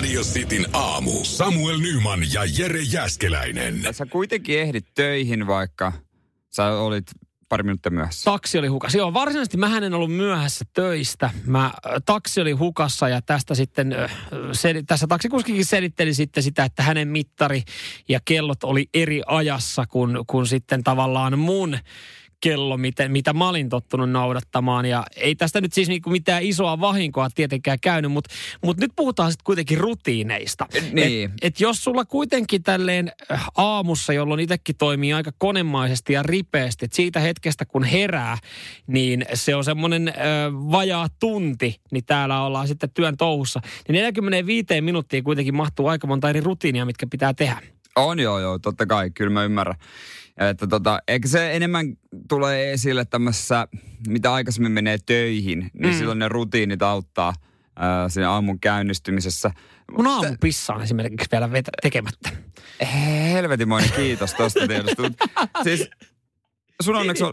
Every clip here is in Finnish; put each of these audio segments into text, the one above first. Radio Cityn aamu. Samuel Nyman ja Jere Jääskeläinen. Sä kuitenkin ehdit töihin, vaikka sä olit pari minuuttia myöhässä. Taksi oli hukassa. Joo, varsinaisesti mähän en ollut myöhässä töistä. Taksi oli hukassa ja tästä sitten, tässä taksikuskikin selitteli sitten sitä, että hänen mittari ja kellot oli eri ajassa kuin sitten tavallaan mun kello, mitä mä olin tottunut noudattamaan. Ja ei tästä nyt siis niinku mitään isoa vahinkoa tietenkään käynyt, mutta nyt puhutaan sitten kuitenkin rutiineista. Niin. Et jos sulla kuitenkin tälleen aamussa, jolloin itsekin toimii aika konemaisesti ja ripeästi, että siitä hetkestä kun herää, niin se on semmoinen vajaa tunti, niin täällä ollaan sitten työn touhussa. Niin 45 minuuttia kuitenkin mahtuu aika monta eri rutiinia, mitkä pitää tehdä. On joo, totta kai, kyllä mä ymmärrän. Että ehkä se enemmän tulee esille tämmössä, mitä aikaisemmin menee töihin, niin silloin ne rutiinit auttaa siinä aamun käynnistymisessä. Mun aamupissa on esimerkiksi vielä tekemättä. Helvetimoinen kiitos tosta tiedosta. Siis sun onneksi,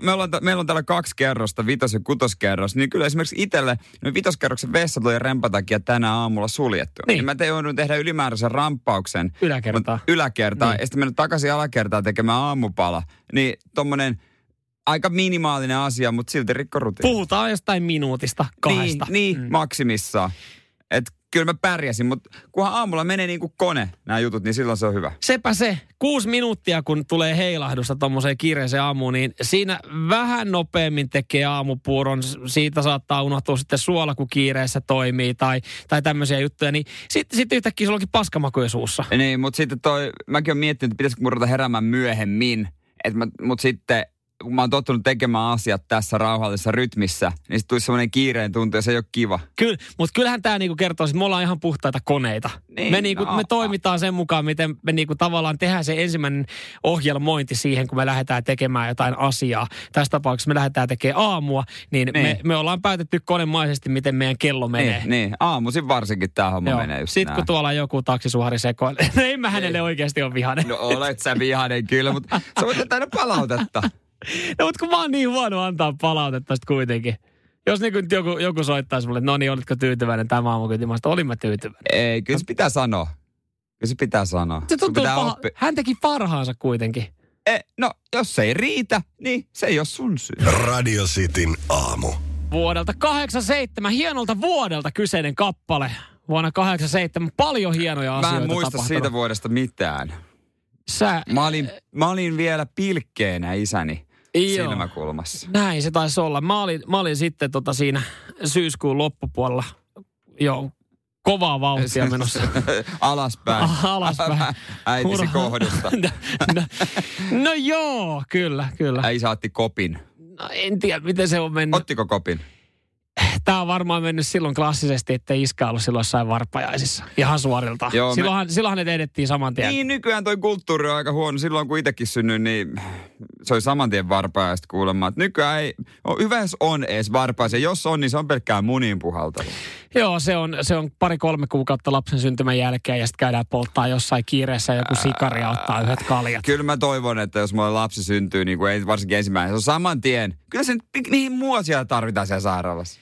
meillä on täällä 2 kerrosta, 5 ja 6 kerros, niin kyllä esimerkiksi itselle noin 5-kerroksen vessat oli rämpän takia tänä aamulla suljettu. Niin. Ja mä joudun tehdä ylimääräisen ramppauksen. Yläkertaa. Niin. Ja sitten mennä takaisin alakertaan tekemään aamupala. Niin tommonen aika minimaalinen asia, mutta silti rikkorutiini. Puhutaan jostain minuutista, 2. Niin, maksimissaan. Kyllä mä pärjäsin, mutta kunhan aamulla menee niin kuin kone nämä jutut, niin silloin se on hyvä. Sepä se. 6 minuuttia, kun tulee heilahdusta tommoseen kiireeseen aamuun, niin siinä vähän nopeammin tekee aamupuuron. Siitä saattaa unohtua sitten suola, kun kiireessä toimii tai tämmöisiä juttuja. Niin sitten yhtäkkiä sulla onkin paskamakuja suussa. Niin, mutta sitten mäkin olen miettinyt, että pitäisikö mun ruveta heräämään myöhemmin. Mutta sitten kun mä oon tottunut tekemään asiat tässä rauhallisessa rytmissä, niin sit tulisi semmoinen kiireen tunti ja se ei ole kiva. Kyllä, mutta kyllähän tämä niinku kertoo, että me ollaan ihan puhtaita koneita. Niin, me toimitaan sen mukaan, miten me niinku tavallaan tehdään se ensimmäinen ohjelmointi siihen, kun me lähdetään tekemään jotain asiaa. Tässä tapauksessa me lähdetään tekemään aamua, niin. Me ollaan päätetty konemaisesti, miten meidän kello menee. Niin. Aamuisin varsinkin tämä homma menee just sitten kun tuolla joku taksisuhari sekoilee. Ei mä hänelle oikeasti ole vihainen. No olet sä vihainen kyllä, mutta sä voit aina palautetta. No, mutta kun mä oon niin huono antaa palautetta sitten kuitenkin. Jos niin nyt joku soittaisi mulle, että no niin, olitko tyytyväinen tämä aamukyti? Mä sanoin, olin mä tyytyväinen. Ei, kyllä se pitää sanoa. Se tuntuu hän teki parhaansa kuitenkin. No, jos se ei riitä, niin se ei ole sun syy. Radio Cityn aamu. Vuodelta 87, hienolta vuodelta kyseinen kappale. Vuonna 87, paljon hienoja asioita tapahtunut. Mä en muista siitä vuodesta mitään. Mä olin vielä pilkkeenä isäni. Joo. Silmäkulmassa. Näin se taisi olla. Mä olin sitten siinä syyskuun loppupuolella jo kovaa vauhtia menossa. Alaspäin. Äitisi kohdusta. No joo, kyllä. Isä otti kopin. No, en tiedä, miten se on mennyt. Ottiko kopin? Tämä on varmaan mennyt silloin klassisesti, että iskä ollut silloin jossain varpajaisissa. Ihan suorilta. Joo, silloinhan ne edettiin saman tien. Niin, nykyään toi kulttuuri on aika huono. Silloin kun itsekin synnyin, niin se oli saman tien varpajaiset kuulemma. Nykyään ei, hyvä jos on edes varpajaisia. Jos on, niin se on pelkkää muniin puhaltava. Joo, se on 2-3 kuukautta lapsen syntymän jälkeen ja sitten käydään polttaa jossain kiireessä joku sikari ja ottaa yhdet kaljat. Kyllä mä toivon, että jos mulla lapsi syntyy, niin kuin ei varsinkin ensimmäinen, se on saman tien. Kyllä se niihin mua siellä tarvitaan siellä sairaalassa.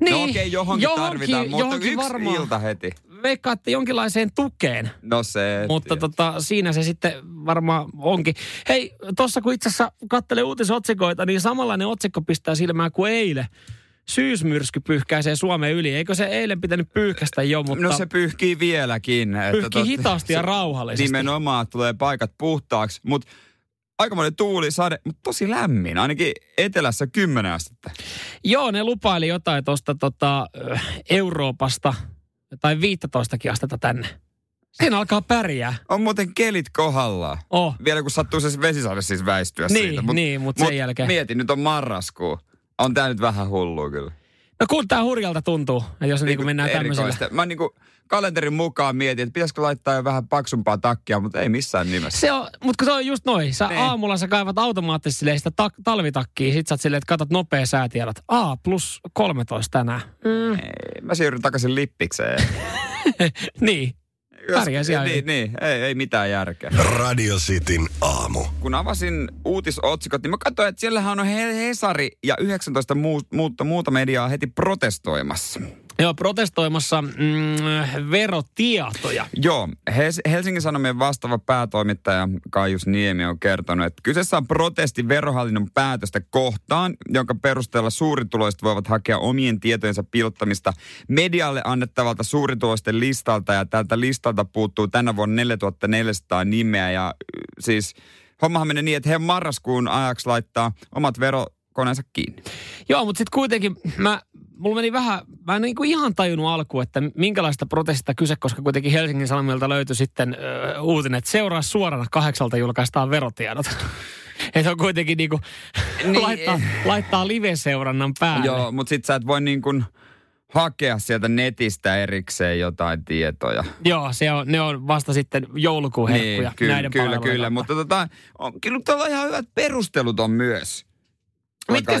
Niin, no okei, johonkin tarvitaan, mutta yksi ilta heti. Veikkaatte jonkinlaiseen tukeen. No se. Mutta siinä se sitten varmaan onkin. Hei, tossa kun itse asiassa katselee uutisotsikoita, niin samanlainen otsikko pistää silmään kuin eilen. Syysmyrsky pyyhkäisee Suomen yli. Eikö se eilen pitänyt pyyhkästä jo, mutta... No se pyyhkii vieläkin. Että pyyhkii hitaasti ja rauhallisesti. Nimenomaan tulee paikat puhtaaksi, mutta... Aikamoinen tuulisade, mutta tosi lämmin, ainakin etelässä 10 astetta. Joo, ne lupaili jotain tuosta Euroopasta, tai 15kin astetta tänne. Siinä alkaa pärjää. On muuten kelit kohdallaan. Vielä kun sattuu se vesisade siis väistyä niin, siitä. Mutta sen jälkeen. Mietin, nyt on marraskuu. On tää nyt vähän hullua kyllä. No kun tää hurjalta tuntuu, että jos niinku mennään tämmöisellä. Mä niinku kalenterin mukaan mietin, että pitäisikö laittaa jo vähän paksumpaa takkia, mutta ei missään nimessä. Se on, mutta kun se on just noin. Sä aamulla sä kaivat automaattisesti sitä talvitakkiä, sit sä oot silleen, että katot nopea säätiedot. +13 tänään. Mä siirryn takaisin Lippikseen. Niin. Niin, ei mitään järkeä. Radio Cityn aamu. Kun avasin uutisotsikot, niin mä katsoin, että siellähän on Hesari ja 19 muuta mediaa heti protestoimassa. Joo, protestoimassa verotietoja. Joo, Helsingin Sanomien vastaava päätoimittaja Kaius Niemi on kertonut, että kyseessä on protesti verohallinnon päätöstä kohtaan, jonka perusteella suurituloiset voivat hakea omien tietojensa pilttamista medialle annettavalta suurituloisten listalta, ja tältä listalta puuttuu tänä vuonna 4400 nimeä, ja siis hommahan menee niin, että he marraskuun ajaksi laittaa omat verokoneensa kiinni. Joo, mutta sitten kuitenkin mulla meni vähän, mä en niin kuin ihan tajunnut alkuun, että minkälaista protestista kyse, koska kuitenkin Helsingin Sanomilta löytyi sitten uutinen, että seuraa suorana 8:00 julkaistaan verotiedot. Että on kuitenkin niin kuin laittaa live-seurannan päälle. Joo, mutta sitten sä et voi niin kuin hakea sieltä netistä erikseen jotain tietoja. Joo, ne on vasta sitten joulukuun herkkuja niin, näiden palveluiden. Kyllä, mutta kyllä tuolla ihan hyvät perustelut on myös. Mitkä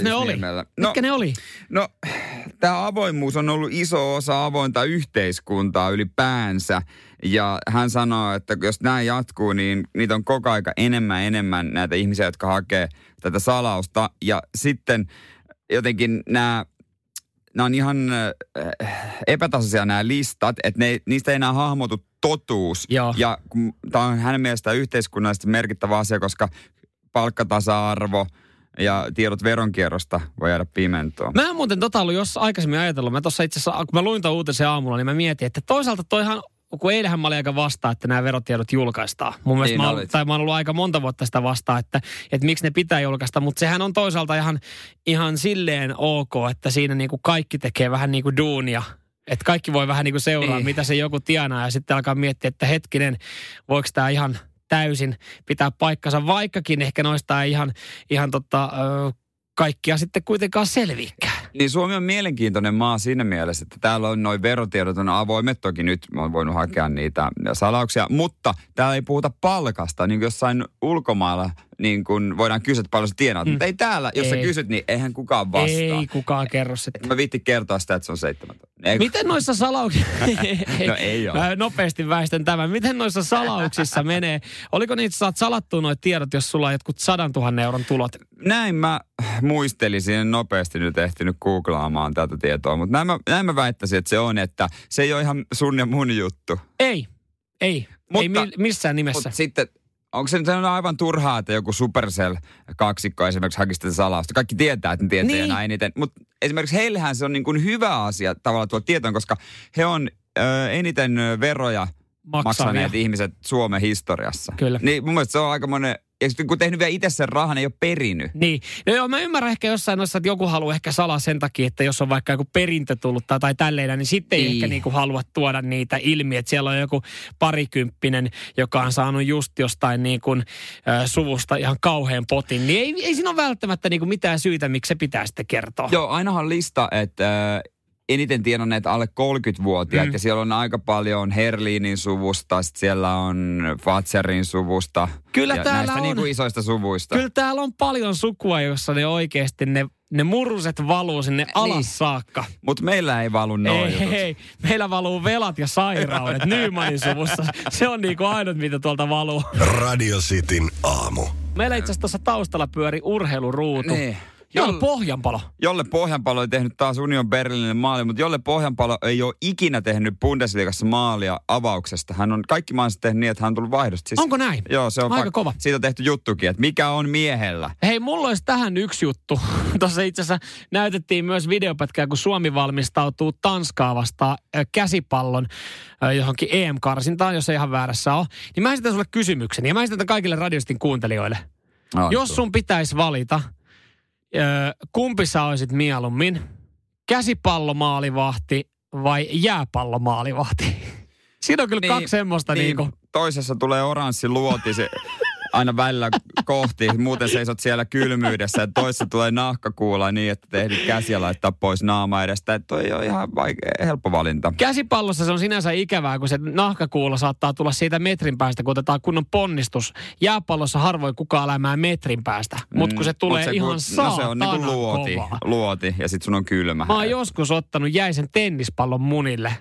ne oli? No, tämä avoimuus on ollut iso osa avointa yhteiskuntaa ylipäänsä. Ja hän sanoo, että jos näin jatkuu, niin niitä on koko aika enemmän näitä ihmisiä, jotka hakee tätä salausta. Ja sitten jotenkin nämä on ihan epätasaisia nämä listat, että niistä ei enää hahmotu totuus. Joo. Ja tämä on hänen mielestään yhteiskunnallisesti merkittävä asia, koska palkkatasa-arvo ja tiedot veronkierrosta voi jäädä pimentoon. Mä en muuten ollut aikaisemmin ajatellut. Mä tuossa itse asiassa, kun mä luin tämän uutisen aamulla, niin mä mietin, että toisaalta toihan, kun eilähän mä olin aika vastaan, että nämä verotiedot julkaistaan. Mun mielestä mä oon ollut aika monta vuotta sitä vastaan, että miksi ne pitää julkaista, mutta sehän on toisaalta ihan silleen ok, että siinä niinku kaikki tekee vähän niinku duunia. Että kaikki voi vähän niinku seuraa, mitä se joku tienaa, ja sitten alkaa miettiä, että hetkinen, voiko tämä ihan täysin pitää paikkansa, vaikkakin ehkä noista ei ihan kaikkia sitten kuitenkaan selviikään. Niin Suomi on mielenkiintoinen maa siinä mielessä, että täällä on noin verotiedot on avoimet, toki nyt on voinut hakea niitä salauksia, mutta täällä ei puhuta palkasta, niin kuin jossain ulkomailla niin kuin voidaan kysyä, että paljon sä tienaat, mutta ei täällä, jos sä kysyt, niin eihän kukaan vastaa. Ei kukaan kerro sitä. Mä viittin kertoa sitä, että se on 17. Miten noissa salauksissa no ei ole. Mä nopeasti väistän tämän. Miten noissa salauksissa menee? Oliko niitä, saat salattua noita tiedot, jos sulla on jotkut 100 000 euron tulot? Näin mä muistelisin, en nopeasti nyt ehtinyt googlaamaan tätä tietoa, mutta näin mä väittäisin, että se ei ole ihan sun ja mun juttu. Ei. Mutta, ei missään nimessä. Mutta sitten, onko se nyt aivan turhaa, että joku Supercell-kaksikko esimerkiksi hakisi tätä salausta? Kaikki tietää, että ne tietää niin eniten. Mutta esimerkiksi heillähän se on niin kuin hyvä asia tavallaan tuolla tietoon, koska he on eniten veroja maksaneet ihmiset Suomen historiassa. Kyllä. Niin mun mielestä se on aikamoinen. Ja kun tehnyt vielä itse sen rahan, ei ole perinyt. Niin. No joo, mä ymmärrän ehkä jossain noissa, että joku haluaa ehkä salaa sen takia, että jos on vaikka joku perintö tullut tai tälleen, niin sitten ei ehkä niinku halua tuoda niitä ilmi. Että siellä on joku parikymppinen, joka on saanut just jostain niinku, suvusta ihan kauhean potin. Niin ei siinä ole välttämättä niinku mitään syytä, miksi se pitää sitten kertoa. Joo, ainahan lista, että eniten tienanneet alle 30-vuotiaat, ja siellä on aika paljon Herlinin suvusta, sitten siellä on Fatserin suvusta. Kyllä ja näistä on niin kuin isoista suvuista. Kyllä täällä on paljon sukua, jossa ne oikeasti ne muruset valuu sinne alas saakka. Mutta meillä ei valu noin. Meillä valuu velat ja sairaudet Nyymanin suvussa. Se on niin kuin ainut, mitä tuolta valuu. Radio Cityn aamu. Meillä itse asiassa tuossa taustalla pyöri urheiluruutu. Ne. Jolle Pohjanpalo. Jolle Pohjanpalo ei tehnyt taas Union Berlinin maali, mutta Jolle Pohjanpalo ei ole ikinä tehnyt Bundesligassa maalia avauksesta. Hän on kaikki maansa tehnyt niin, että hän on tullut vaihdosta. Siis, onko näin? Joo, se on aika kova. Siitä on tehty juttukin, että mikä on miehellä. Hei, mulla olisi tähän yksi juttu. Tuossa itse asiassa näytettiin myös videopätkää, kun Suomi valmistautuu Tanskaa vastaan käsipallon johonkin EM-karsintaan, jos ei ihan väärässä ole. Niin mä esitän sulle kysymyksen, ja mä esitän kaikille Radio Cityn kuuntelijoille. Jos sun pitäisi valita, kumpi sä olisit mieluummin? Käsipallomaalivahti vai jääpallomaalivahti? Siinä on kyllä kaksi semmoista niinku. Toisessa tulee oranssi luoti se aina välillä kohti, muuten seisot siellä kylmyydessä. Ja toisessa tulee nahkakuula niin, että tehdit käsiä laittaa pois naama edestä. Että toi on ihan helppo valinta. Käsipallossa se on sinänsä ikävää, kun se nahkakuula saattaa tulla siitä metrin päästä, kun otetaan kunnon ponnistus. Jääpallossa harvoin kukaan lämää metrin päästä, mutta kun se tulee ihan saatanan kovaa. No se on niinku luoti ja sit sun on kylmä. Mä oon joskus ottanut jäisen tennispallon munille,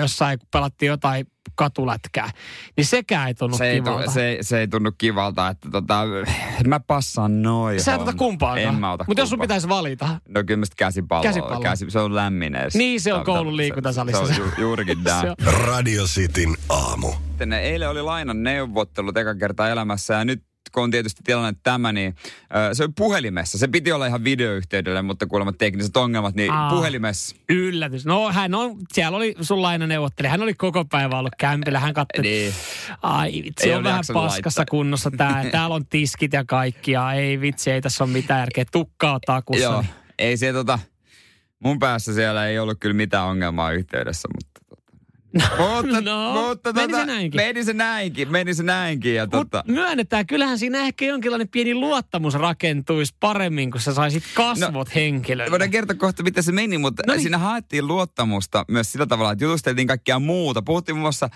jossain kun pelattiin jotain katulätkää. Niin sekään ei tunnu kivalta. Se ei tunnu kivalta, että mä passaan noin. Sä et ota kumpaankaan. En mä ota. Mutta jos sun pitäisi valita. No kyllä musta käsipallo. Se on lämminees. Niin se on koulun liikuntasalissa. Se on juurikin näin. Radio Cityn aamu. Eilen oli lainan neuvottelut eka kertaa elämässä ja nyt kun on tietysti tilanne tämä, niin se on puhelimessa. Se piti olla ihan videoyhteydellä, mutta kuulemma tekniset ongelmat, niin puhelimessa. Yllätys. No siellä oli sun lainaneuvottelija. Hän oli koko päivä ollut kämpillä. Hän katsoi, niin. Ai vitsi, on vähän paskassa kunnossa tää. Täällä on tiskit ja kaikki. Ja ei vitsi, ei tässä ole mitään järkeä. Tukkaa takussa. Joo, niin. Ei se mun päässä siellä ei ollut kyllä mitään ongelmaa yhteydessä, mutta Meni se näinkin. Ja myönnetään, kyllähän siinä ehkä jonkinlainen pieni luottamus rakentuisi paremmin, kun sä saisit kasvot henkilölle. Voidaan kertoa kohta, miten se meni, mutta siinä haettiin luottamusta myös sillä tavalla, että jutusteltiin kaikkea muuta. Puhuttiin muun muassa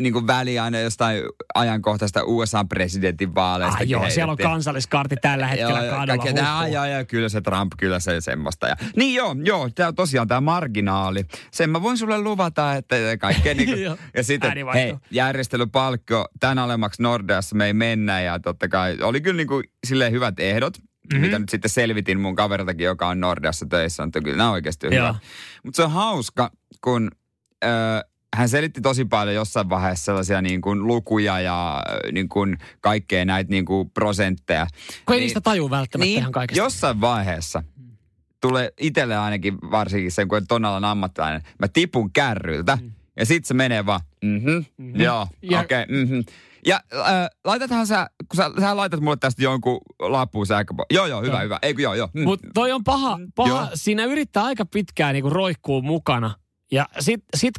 niin väliaine jostain ajankohtaista USA-presidentin vaaleista. Siellä on kansalliskartti tällä hetkellä kadulla. Kyllä se Trump, kyllä se semmoista. Ja, niin joo, tää on tosiaan tämä marginaali. Sen mä voin sulle luvata, että kaikkea niin kuin, ja sitten, hei, järjestelypalkko, tän alemmaksi Nordeassa me ei mennä. Ja totta kai, oli kyllä niin kuin silleen hyvät ehdot, mitä nyt sitten selvitin mun kaveriltakin, joka on Nordeassa töissä. On kyllä nämä oikeasti hyvät. Mutta se on hauska, kun... hän selitti tosi paljon jossain vaiheessa sellaisia niin kuin lukuja ja niin kuin kaikkea näitä niin kuin prosentteja. Kun ei niistä tajuu välttämättä ihan kaikesta. Jossain vaiheessa tulee itselle ainakin varsinkin sen, kun on ton alan ammattilainen. Mä tipun kärryltä ja sit se menee vaan, joo, okei, Ja laitathan sä, kun sä laitat mulle tästä jonkun lapun sähköpostia. Joo, hyvä. Ei kun joo. Mutta toi on paha. Siinä yrittää aika pitkään niin roikkuu mukana. Ja sit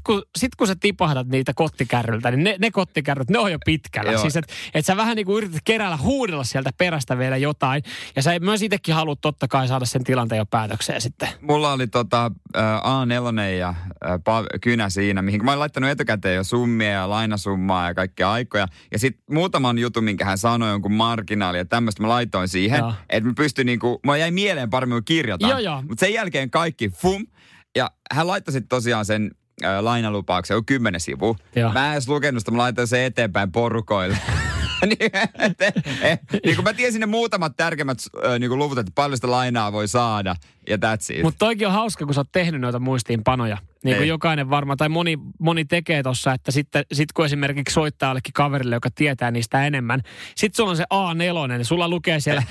kun sä tipahdat niitä kottikärryltä, niin ne kottikärryt, ne on jo pitkällä. Joo. Siis et sä vähän niin kuin yrität keräällä huudella sieltä perästä vielä jotain. Ja sä myös itsekin haluat totta kai saada sen tilanteen jo päätökseen sitten. Mulla oli A4 ja kynä siinä, mihin mä olin laittanut etukäteen jo summia ja lainasummaa ja kaikkia aikoja. Ja sit muutaman jutun, minkä hän sanoi jonkun marginaali ja tämmöistä mä laitoin siihen. Että mä pystyn niin kuin, mä jäi mieleen paremmin kuin kirjoitan. Mutta sen jälkeen kaikki fum. Ja hän laittoi sitten tosiaan sen lainalupauksen, on 10 sivua. Joo. Mä en edes lukenut sitä, mä laitoin sen eteenpäin porukoille. Niin kun mä tiesin ne muutamat tärkeimmät niin luvut, että paljon sitä lainaa voi saada, ja that's it. Mutta toikin on hauska, kun sä oot tehnyt noita muistiinpanoja. Niin kuin jokainen varmaan, tai moni tekee tossa, että sitten kun esimerkiksi soittaa jollekin kaverille, joka tietää niistä enemmän, sitten sulla on se A4, niin sulla lukee siellä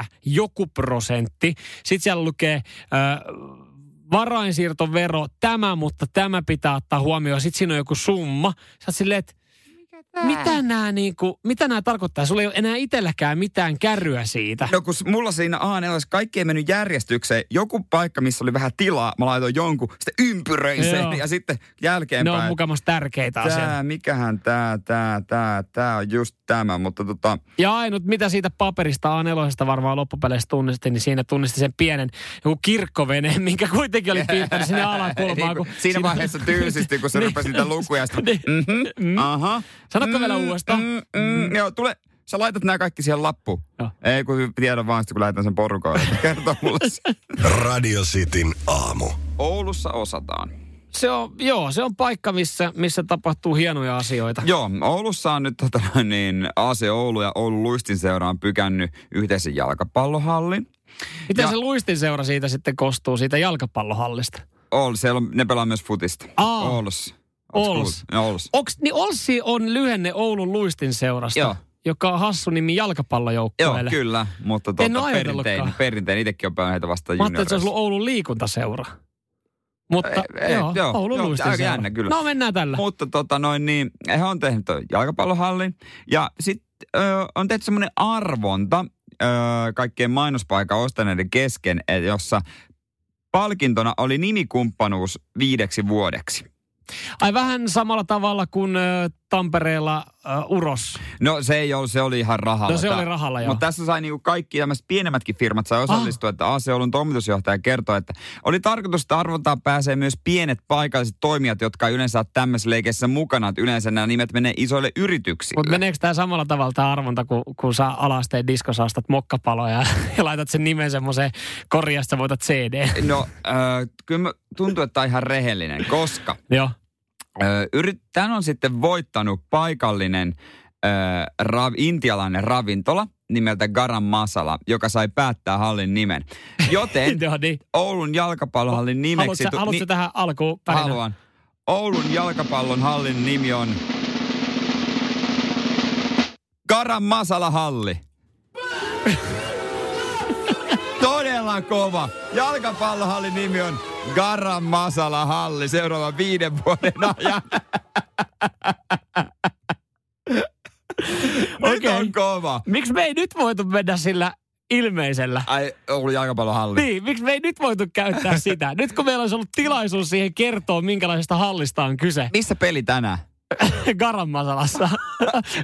0,4 joku prosentti. Sitten siellä lukee... varainsiirtovero, mutta tämä pitää ottaa huomioon. Sitten siinä on joku summa. Sä oot silleen, että mitä nämä tarkoittaa? Sulla ei ole enää itselläkään mitään kärryä siitä. No kun mulla siinä A4, kaikki ei mennyt järjestykseen. Joku paikka, missä oli vähän tilaa, mä laitoin jonkun, sitten ympyröiseen ja sitten jälkeenpäin. Ne on mukamas tärkeitä asioita. Mikähän tää on just tämä, mutta Ja ainut, mitä siitä paperista A4 varmaan loppupeleissä tunnisti, niin siinä tunnisti sen pienen joku kirkkoveneen, minkä kuitenkin oli piirtänyt sinne alakulmaan. Siinä vaiheessa tylsistyi, kun se rupesi niitä lukuja. Sanotko vielä uudestaan? Joo, tule. Sä laitat nämä kaikki siihen lappuun. Ei kun tiedä vaan sitä, kun laitan sen porukoille. Kertoo mulle sen. Radio Cityn aamu. Oulussa osataan. Se on paikka, missä tapahtuu hienoja asioita. Joo, Oulussa on nyt AC Oulu ja Oulun luistinseura on pykännyt yhteisen jalkapallohallin. Miten se luistinseura siitä sitten kostuu, siitä jalkapallohallista? Ne pelaa myös futista. Oulussa. Ols. Olsi on lyhenne Oulun luistinseurasta, joka on hassu nimi jalkapallojoukkueelle. Joo, kyllä, mutta perintein itsekin on päin heitä vasta junioreissa. Mä ajattelin, että se olisi ollut Oulun liikuntaseura. Mutta Oulun luistinseura. Jännä, kyllä. No mennään tällä. Mutta he on tehnyt jalkapallohallin ja sitten on tehty semmoinen arvonta kaikkien mainospaikan ostaneiden kesken, jossa palkintona oli nimikumppanuus 5 vuodeksi. Ai vähän samalla tavalla kuin Tampereella Uros. No se oli ihan rahalla. No se oli rahalla, joo. Mutta tässä sai niinku kaikki tämmöiset pienemmätkin firmat sai osallistua, että AC Oulun toimitusjohtaja kertoi, että oli tarkoitus, että arvontaan pääsee myös pienet paikalliset toimijat, jotka yleensä on tämmöisessä leikeissä mukana, että yleensä nämä nimet menee isoille yrityksille. Mutta meneekö tämä samalla tavalla tämä arvonta, kun sä alasteen diskossa ostat mokkapaloja ja laitat sen nimen semmoiseen korjasta voitat CD? No, kyllä tuntuu, että tämä on ihan rehellinen, koska... Joo. Tämän on sitten voittanut paikallinen intialainen ravintola nimeltä Garam Masala, joka sai päättää hallin nimen. Joten Oulun jalkapallohallin nimeksi... Haluatko tähän alkuun pärinään? Haluan. Oulun jalkapallon hallin nimi on... Garam Masala halli. Todella kova. Jalkapallohallin nimi on Garam Masala halli seuraavan 5 vuoden ajan. Nyt okay. On kova. Miksi me ei nyt voitu mennä sillä ilmeisellä? Ai, Oulun jalkapallohalli. Niin, miksi me ei nyt voitu käyttää sitä? Nyt kun meillä olisi ollut tilaisuus siihen kertoa, minkälaisesta hallista on kyse. Missä peli tänään? Garam Masalassa.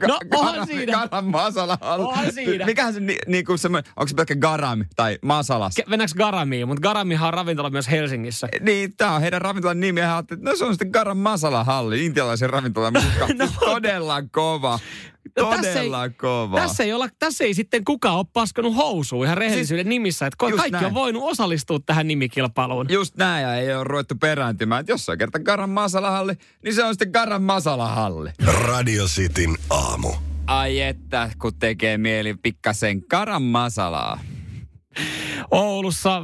No, onhan siinä. Garam Masala halli. Onhan siinä. Mikähän se niinku semmoinen, onko se pelkkä Garam tai Masalas? Mennäänkö Garamiin, mutta Garamihan on ravintola myös Helsingissä. Niin, tää on heidän ravintolan nimi. Hän ajattelee, että no se on sitten Garam Masala halli, intialaisen ravintolan mukaan. No, todella kova. No, todella kova. Tässä ei sitten kukaan ole paskanut housuun ihan rehellisyyden nimissä. Että kaikki näin. On voinut osallistua tähän nimikilpailuun. Just näin, ja ei ole ruvettu perääntymään. Että jossain kerta Garam Masala-halli, niin se on sitten Garam Masala-halli. Radio Cityn aamu. Ai että, kun tekee mieli pikkasen Garam Masalaa. Oulussa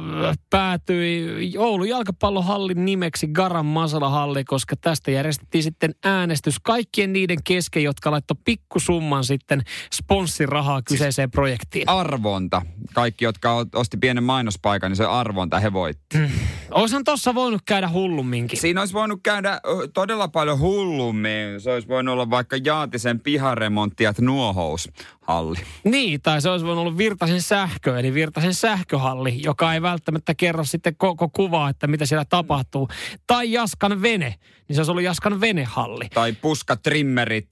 päätyi Oulun jalkapallohallin nimeksi Garam Masala-halli, koska tästä järjestettiin sitten äänestys kaikkien niiden kesken, jotka laittoi pikkusumman sitten sponssirahaa kyseiseen projektiin. Arvonta. Kaikki, jotka osti pienen mainospaikan, niin se arvonta, he voitti. Oishan tossa voinut käydä hullumminkin. Siinä olisi voinut käydä todella paljon hullummin. Se olisi voinut olla vaikka Jaatisen piharemontti ja nuohoushalli. Niin, tai se olisi voinut olla Virtasen sähkö, eli Virtasen sähköhalli, joka ei välttämättä kerro sitten koko kuvaa, että mitä siellä tapahtuu. Tai Jaskan vene, niin se olisi ollut Jaskan venehalli. Tai puskatrimmerit,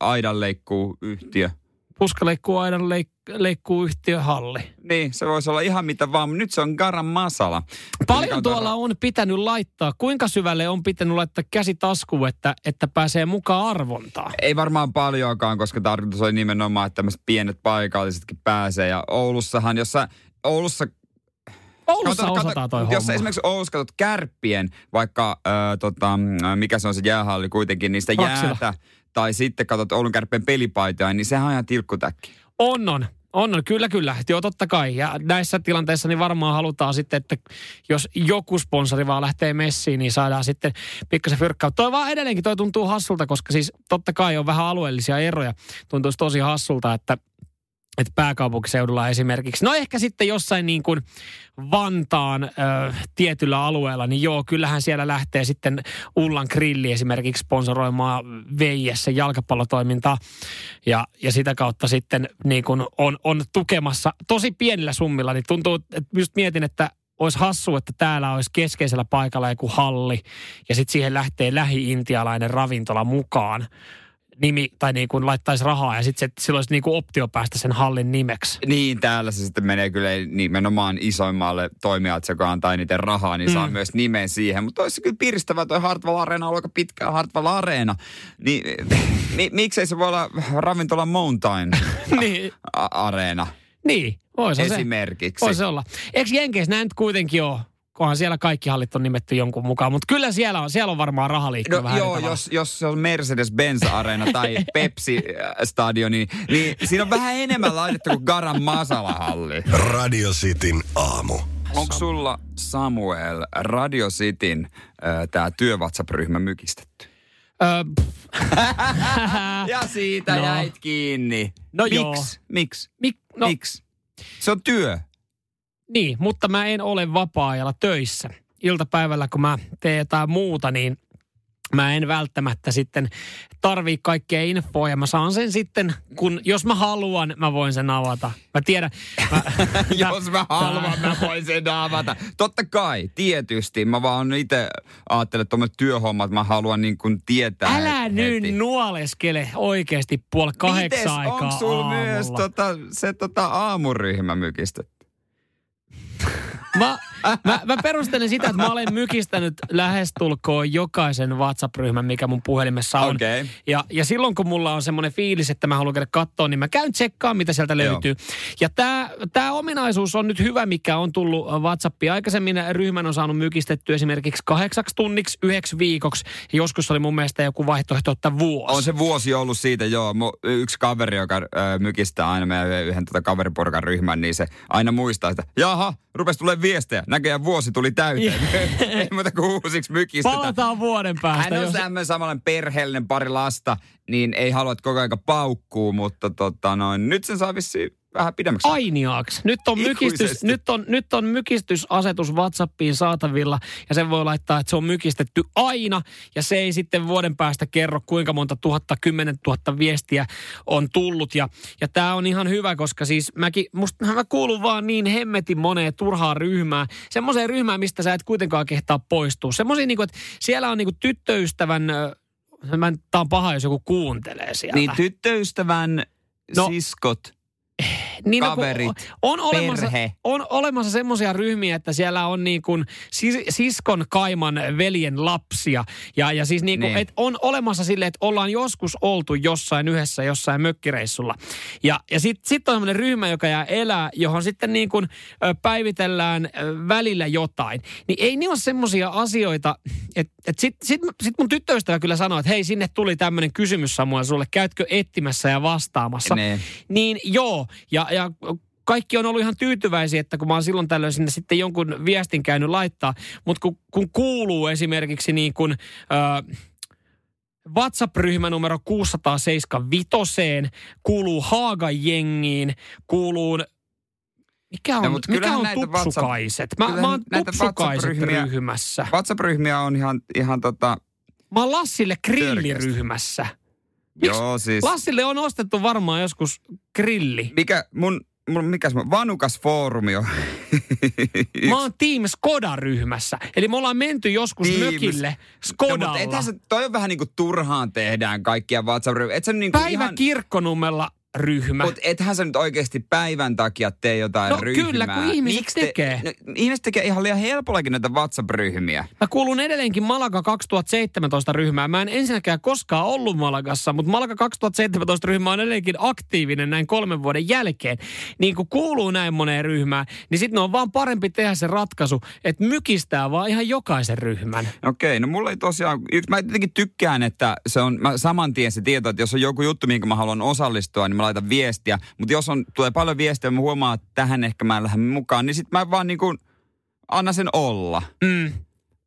aidanleikkuuyhtiö. Puskalleikkuu aidan leikkuuyhtiöhalli. Niin, se voisi olla ihan mitä vaan, nyt se on Garam Masala. Paljon tuolla on pitänyt laittaa, kuinka syvälle on pitänyt laittaa käsi taskuun, että pääsee mukaan arvontaan? Ei varmaan paljoakaan, koska tarkoitus oli nimenomaan, että tämmöiset pienet paikallisetkin pääsee. Ja Oulussahan, jos esimerkiksi Oulussa katsot Kärppien, vaikka mikä se on se jäähalli kuitenkin, niistä jäätä. Tai sitten katsot Oulun Kärppien pelipaitoja, niin sehän on ihan tilkkutäkki. On, kyllä. Joo, totta kai. Ja näissä tilanteissa niin varmaan halutaan sitten, että jos joku sponsori vaan lähtee messiin, niin saadaan sitten pikkasen fyrkkaa. Toi vaan edelleenkin, toi tuntuu hassulta, koska siis totta kai on vähän alueellisia eroja. Tuntuisi tosi hassulta, että pääkaupunkiseudulla esimerkiksi. No ehkä sitten jossain niin kuin Vantaan tietyllä alueella, niin joo, kyllähän siellä lähtee sitten Ullan Grilli esimerkiksi sponsoroimaan VJ:ssä jalkapallotoimintaa. Ja sitä kautta sitten niin kuin on tukemassa tosi pienillä summilla. Niin tuntuu, että just mietin, että olisi hassua, että täällä olisi keskeisellä paikalla joku halli ja sitten siihen lähtee lähi-intialainen ravintola mukaan. Nimi, tai niin kuin laittaisi rahaa ja sitten silloin olisi niin kuin optio päästä sen hallin nimeksi. Niin, täällä se sitten menee kyllä nimenomaan isoimmalle toimijalle, joka antaa niiden rahaa, niin saa myös nimen siihen. Mutta olisi kyllä piristävä toi Hartwell-areena, on aika pitkä Hartwell-areena. Niin, miksei se voi olla ravintola Mountain niin. Areena? Niin, voisi se. Esimerkiksi. Voisi olla. Eikö Jenkeissä näin nyt kuitenkin ole? Onhan siellä kaikki hallit on nimetty jonkun mukaan, mutta kyllä siellä on varmaan rahaliikko vähän. Joo, jos se on Mercedes-Benz Arena tai Pepsi-stadioni, niin siinä on vähän enemmän laitettu kuin Garam Masala-halli. Radio Cityn aamu. Onko sulla, Samuel, Radio Cityn tämä työWhatsApp-ryhmä mykistetty? Ja siitä jäit kiinni. No Miksi? Se on työ. Niin, mutta mä en ole vapaa-ajalla töissä. Iltapäivällä, kun mä teen jotain muuta, niin mä en välttämättä sitten tarvii kaikkea infoa ja mä saan sen sitten, kun jos mä haluan, mä voin sen avata. Mä tiedän. Jos mä haluan, mä voin sen avata. Totta kai, tietysti. Mä vaan itse ajattelen, että tuommoiset työhommat mä haluan niin kuin tietää. Älä nyt nuoleskele oikeasti 7:30 aikaa aamulla. Mites, onko sulla myös se aamuryhmä mykistetty? Mä perustelen sitä, että mä olen mykistänyt lähestulkoon jokaisen WhatsApp-ryhmän, mikä mun puhelimessa on. Okay. Ja silloin, kun mulla on semmoinen fiilis, että mä haluan käydä katsoa, niin mä käyn tsekkaan, mitä sieltä löytyy. Ja tää ominaisuus on nyt hyvä, mikä on tullut WhatsAppiin. Aikaisemmin ryhmän on saanut mykistettyä esimerkiksi 8 tunniksi, 9 viikoksi. Joskus oli mun mielestä joku vaihtoehto, että vuosi. On se vuosi ollut siitä, joo. Yksi kaveri, joka mykistää aina meidän yhden kaveriporukan ryhmän, niin se aina muistaa, että jaha, rupesi tulemaan viestejä. Näköjään vuosi tuli täyteen. Ei muuta kuin uusiksi mykistetään. Palataan vuoden päästä. Hän on tämmöinen samanlainen perheellinen, pari lasta, niin ei halua koko ajan paukkuu, mutta nyt sen saa vissiin vähän pidemmäksi. Ainiaaksi. Nyt on mykistysasetus WhatsAppiin saatavilla ja sen voi laittaa, että se on mykistetty aina ja se ei sitten vuoden päästä kerro, kuinka monta 10 000, 10 000 viestiä on tullut. Ja tää on ihan hyvä, koska siis mä kuulun vaan niin hemmetin moneen turhaan ryhmään. Semmoiseen ryhmään, mistä sä et kuitenkaan kehtaa poistua. Semmoisiin niinku, että siellä on niinku tyttöystävän, tää on paha, jos joku kuuntelee siellä. Niin tyttöystävän siskot. Niin kaverit, on olemassa semmoisia ryhmiä, että siellä on niin kuin siskon kaiman veljen lapsia. Ja siis niin kuin, et on olemassa silleen, että ollaan joskus oltu jossain yhdessä, jossain mökkireissulla. Ja sit on semmoinen ryhmä, joka jää elää, johon sitten niin kuin päivitellään välillä jotain. Niin ei niin ole semmoisia asioita, että sit mun tyttöystävä kyllä sanoo, että hei, sinne tuli tämmöinen kysymys Samuel sulle, käytkö etsimässä ja vastaamassa. Ne. Niin joo. Ja kaikki on ollut ihan tyytyväisiä, että kun mä oon silloin tällöin sinne sitten jonkun viestin käynyt laittaa, mutta kun kuuluu esimerkiksi niin kuin WhatsApp-ryhmä numero 675, kuuluu Haagan jengiin, kuuluu... Mikä on tupsukaiset? Mä oon tupsukaiset ryhmässä. WhatsApp-ryhmiä on ihan mä oon Lassille grilliryhmässä. Joo, siis. Lassille on ostettu varmaan joskus grilli. Vanukas foorumi on. Mä oon Team Skoda-ryhmässä. Eli me ollaan menty joskus mökille Skodalla. No, mutta toi on vähän niin kuin turhaan tehdään kaikkia WhatsApp-ryhmiä. Niin Päiväkirkkonummella ryhmä. Mutta ethän sä nyt oikeasti päivän takia tee jotain ryhmää. No kyllä, kun ihmiset tekee. Ihmiset tekee ihan liian helpollakin näitä WhatsApp-ryhmiä. Mä kuulun edelleenkin Malka 2017 ryhmää. Mä en ensinnäkään koskaan ollut Malkassa, mutta Malka 2017 ryhmä on edelleenkin aktiivinen näin 3 vuoden jälkeen. Niin kun kuuluu näin moneen ryhmään, niin sitten on vaan parempi tehdä se ratkaisu, että mykistää vaan ihan jokaisen ryhmän. Okei, no mulla ei tosiaan... Mä tietenkin tykkään, että se on... Mä saman tien se tieto, että jos on joku juttu, minkä mä haluan osallistua, niin mä laitan viestiä. Mutta jos tulee paljon viestiä, mä huomaan, että tähän ehkä mä en lähde mukaan, niin sit mä vaan niin kuin anna sen olla. Mm.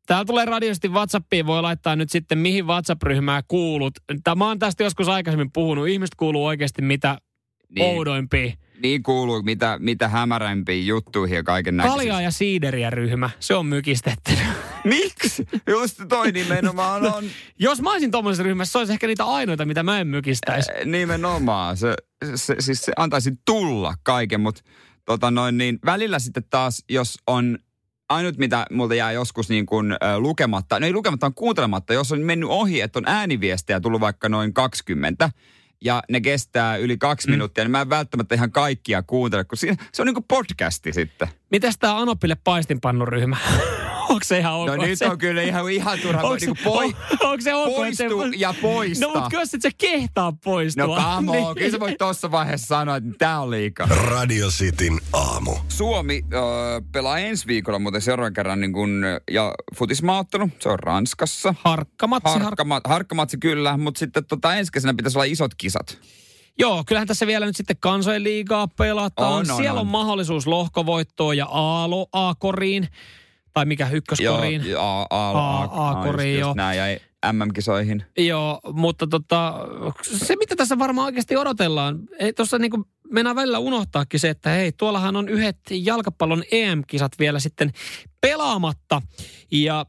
Täällä tulee radiosti WhatsAppiin, voi laittaa nyt sitten, mihin WhatsApp-ryhmää kuulut. Mä oon tästä joskus aikaisemmin puhunut. Ihmiset kuuluu oikeasti mitä oudoimpia. Niin kuuluu mitä hämärämpiin juttuihin ja kaiken näköisiä. Kaljaa ja siideriä ryhmä, se on mykistetty. Miksi? Just toi nimenomaan on. Jos mä olisin tommoisessa ryhmässä, se olisi ehkä niitä ainoita, mitä mä en mykistäisi. Nimenomaan. Se antaisi tulla kaiken, mutta välillä sitten taas, jos on ainut, mitä multa jää joskus niin kuin lukematta, no ei lukematta, on kuuntelematta, jos on mennyt ohi, että on ääniviestejä tullut vaikka noin 20, ja ne kestää yli 2 minuuttia, niin mä en välttämättä ihan kaikkia kuuntele, kun se on niin kuin podcasti sitten. Mitäs tää Anoppille paistinpannuryhmä? Onko se ihan ok? No nyt on kyllä ihan turha. Poistuu ja poista. No mut kyllä se kehtaa poistua. No kamo, kyllä sä voit tossa vaiheessa sanoa, että tää on liikaa. Radio Cityn aamu. Suomi pelaa ensi viikolla muuten seuraavan kerran niin kun, ja futismaattelu. Se on Ranskassa. Harkkamatsi kyllä, mutta sitten ensi kesänä pitäisi olla isot kisat. Joo, kyllähän tässä vielä nyt sitten kansojen liigaa pelataan. Siellä on mahdollisuus lohkovoittoon ja A-koriin. Tai mikä ykköskoriin? Joo, A-koriin jo. Nämä jäi MM-kisoihin. Joo, mutta se mitä tässä varmaan oikeasti odotellaan, tuossa niin kuin mennään välillä unohtaakin se, että hei, tuollahan on yhdet jalkapallon EM-kisat vielä sitten pelaamatta. Ja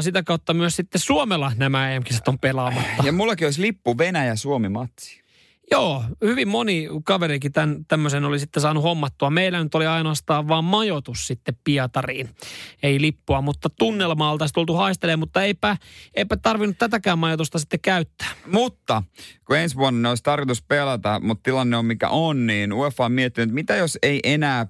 sitä kautta myös sitten Suomella nämä EM-kisat on pelaamatta. Ja mullakin olisi lippu Venäjä-Suomi-matsi. Joo, hyvin moni kaverikin tämmöisen oli sitten saanut hommattua. Meillä nyt oli ainoastaan vaan majoitus sitten Pietariin, ei lippua, mutta tunnelmaa oltaisiin tultu haistelemaan, mutta eipä tarvinnut tätäkään majoitusta sitten käyttää. Mutta kun ensi vuonna ne olisi tarkoitus pelata, mutta tilanne on mikä on, niin UEFA on miettinyt, mitä jos ei enää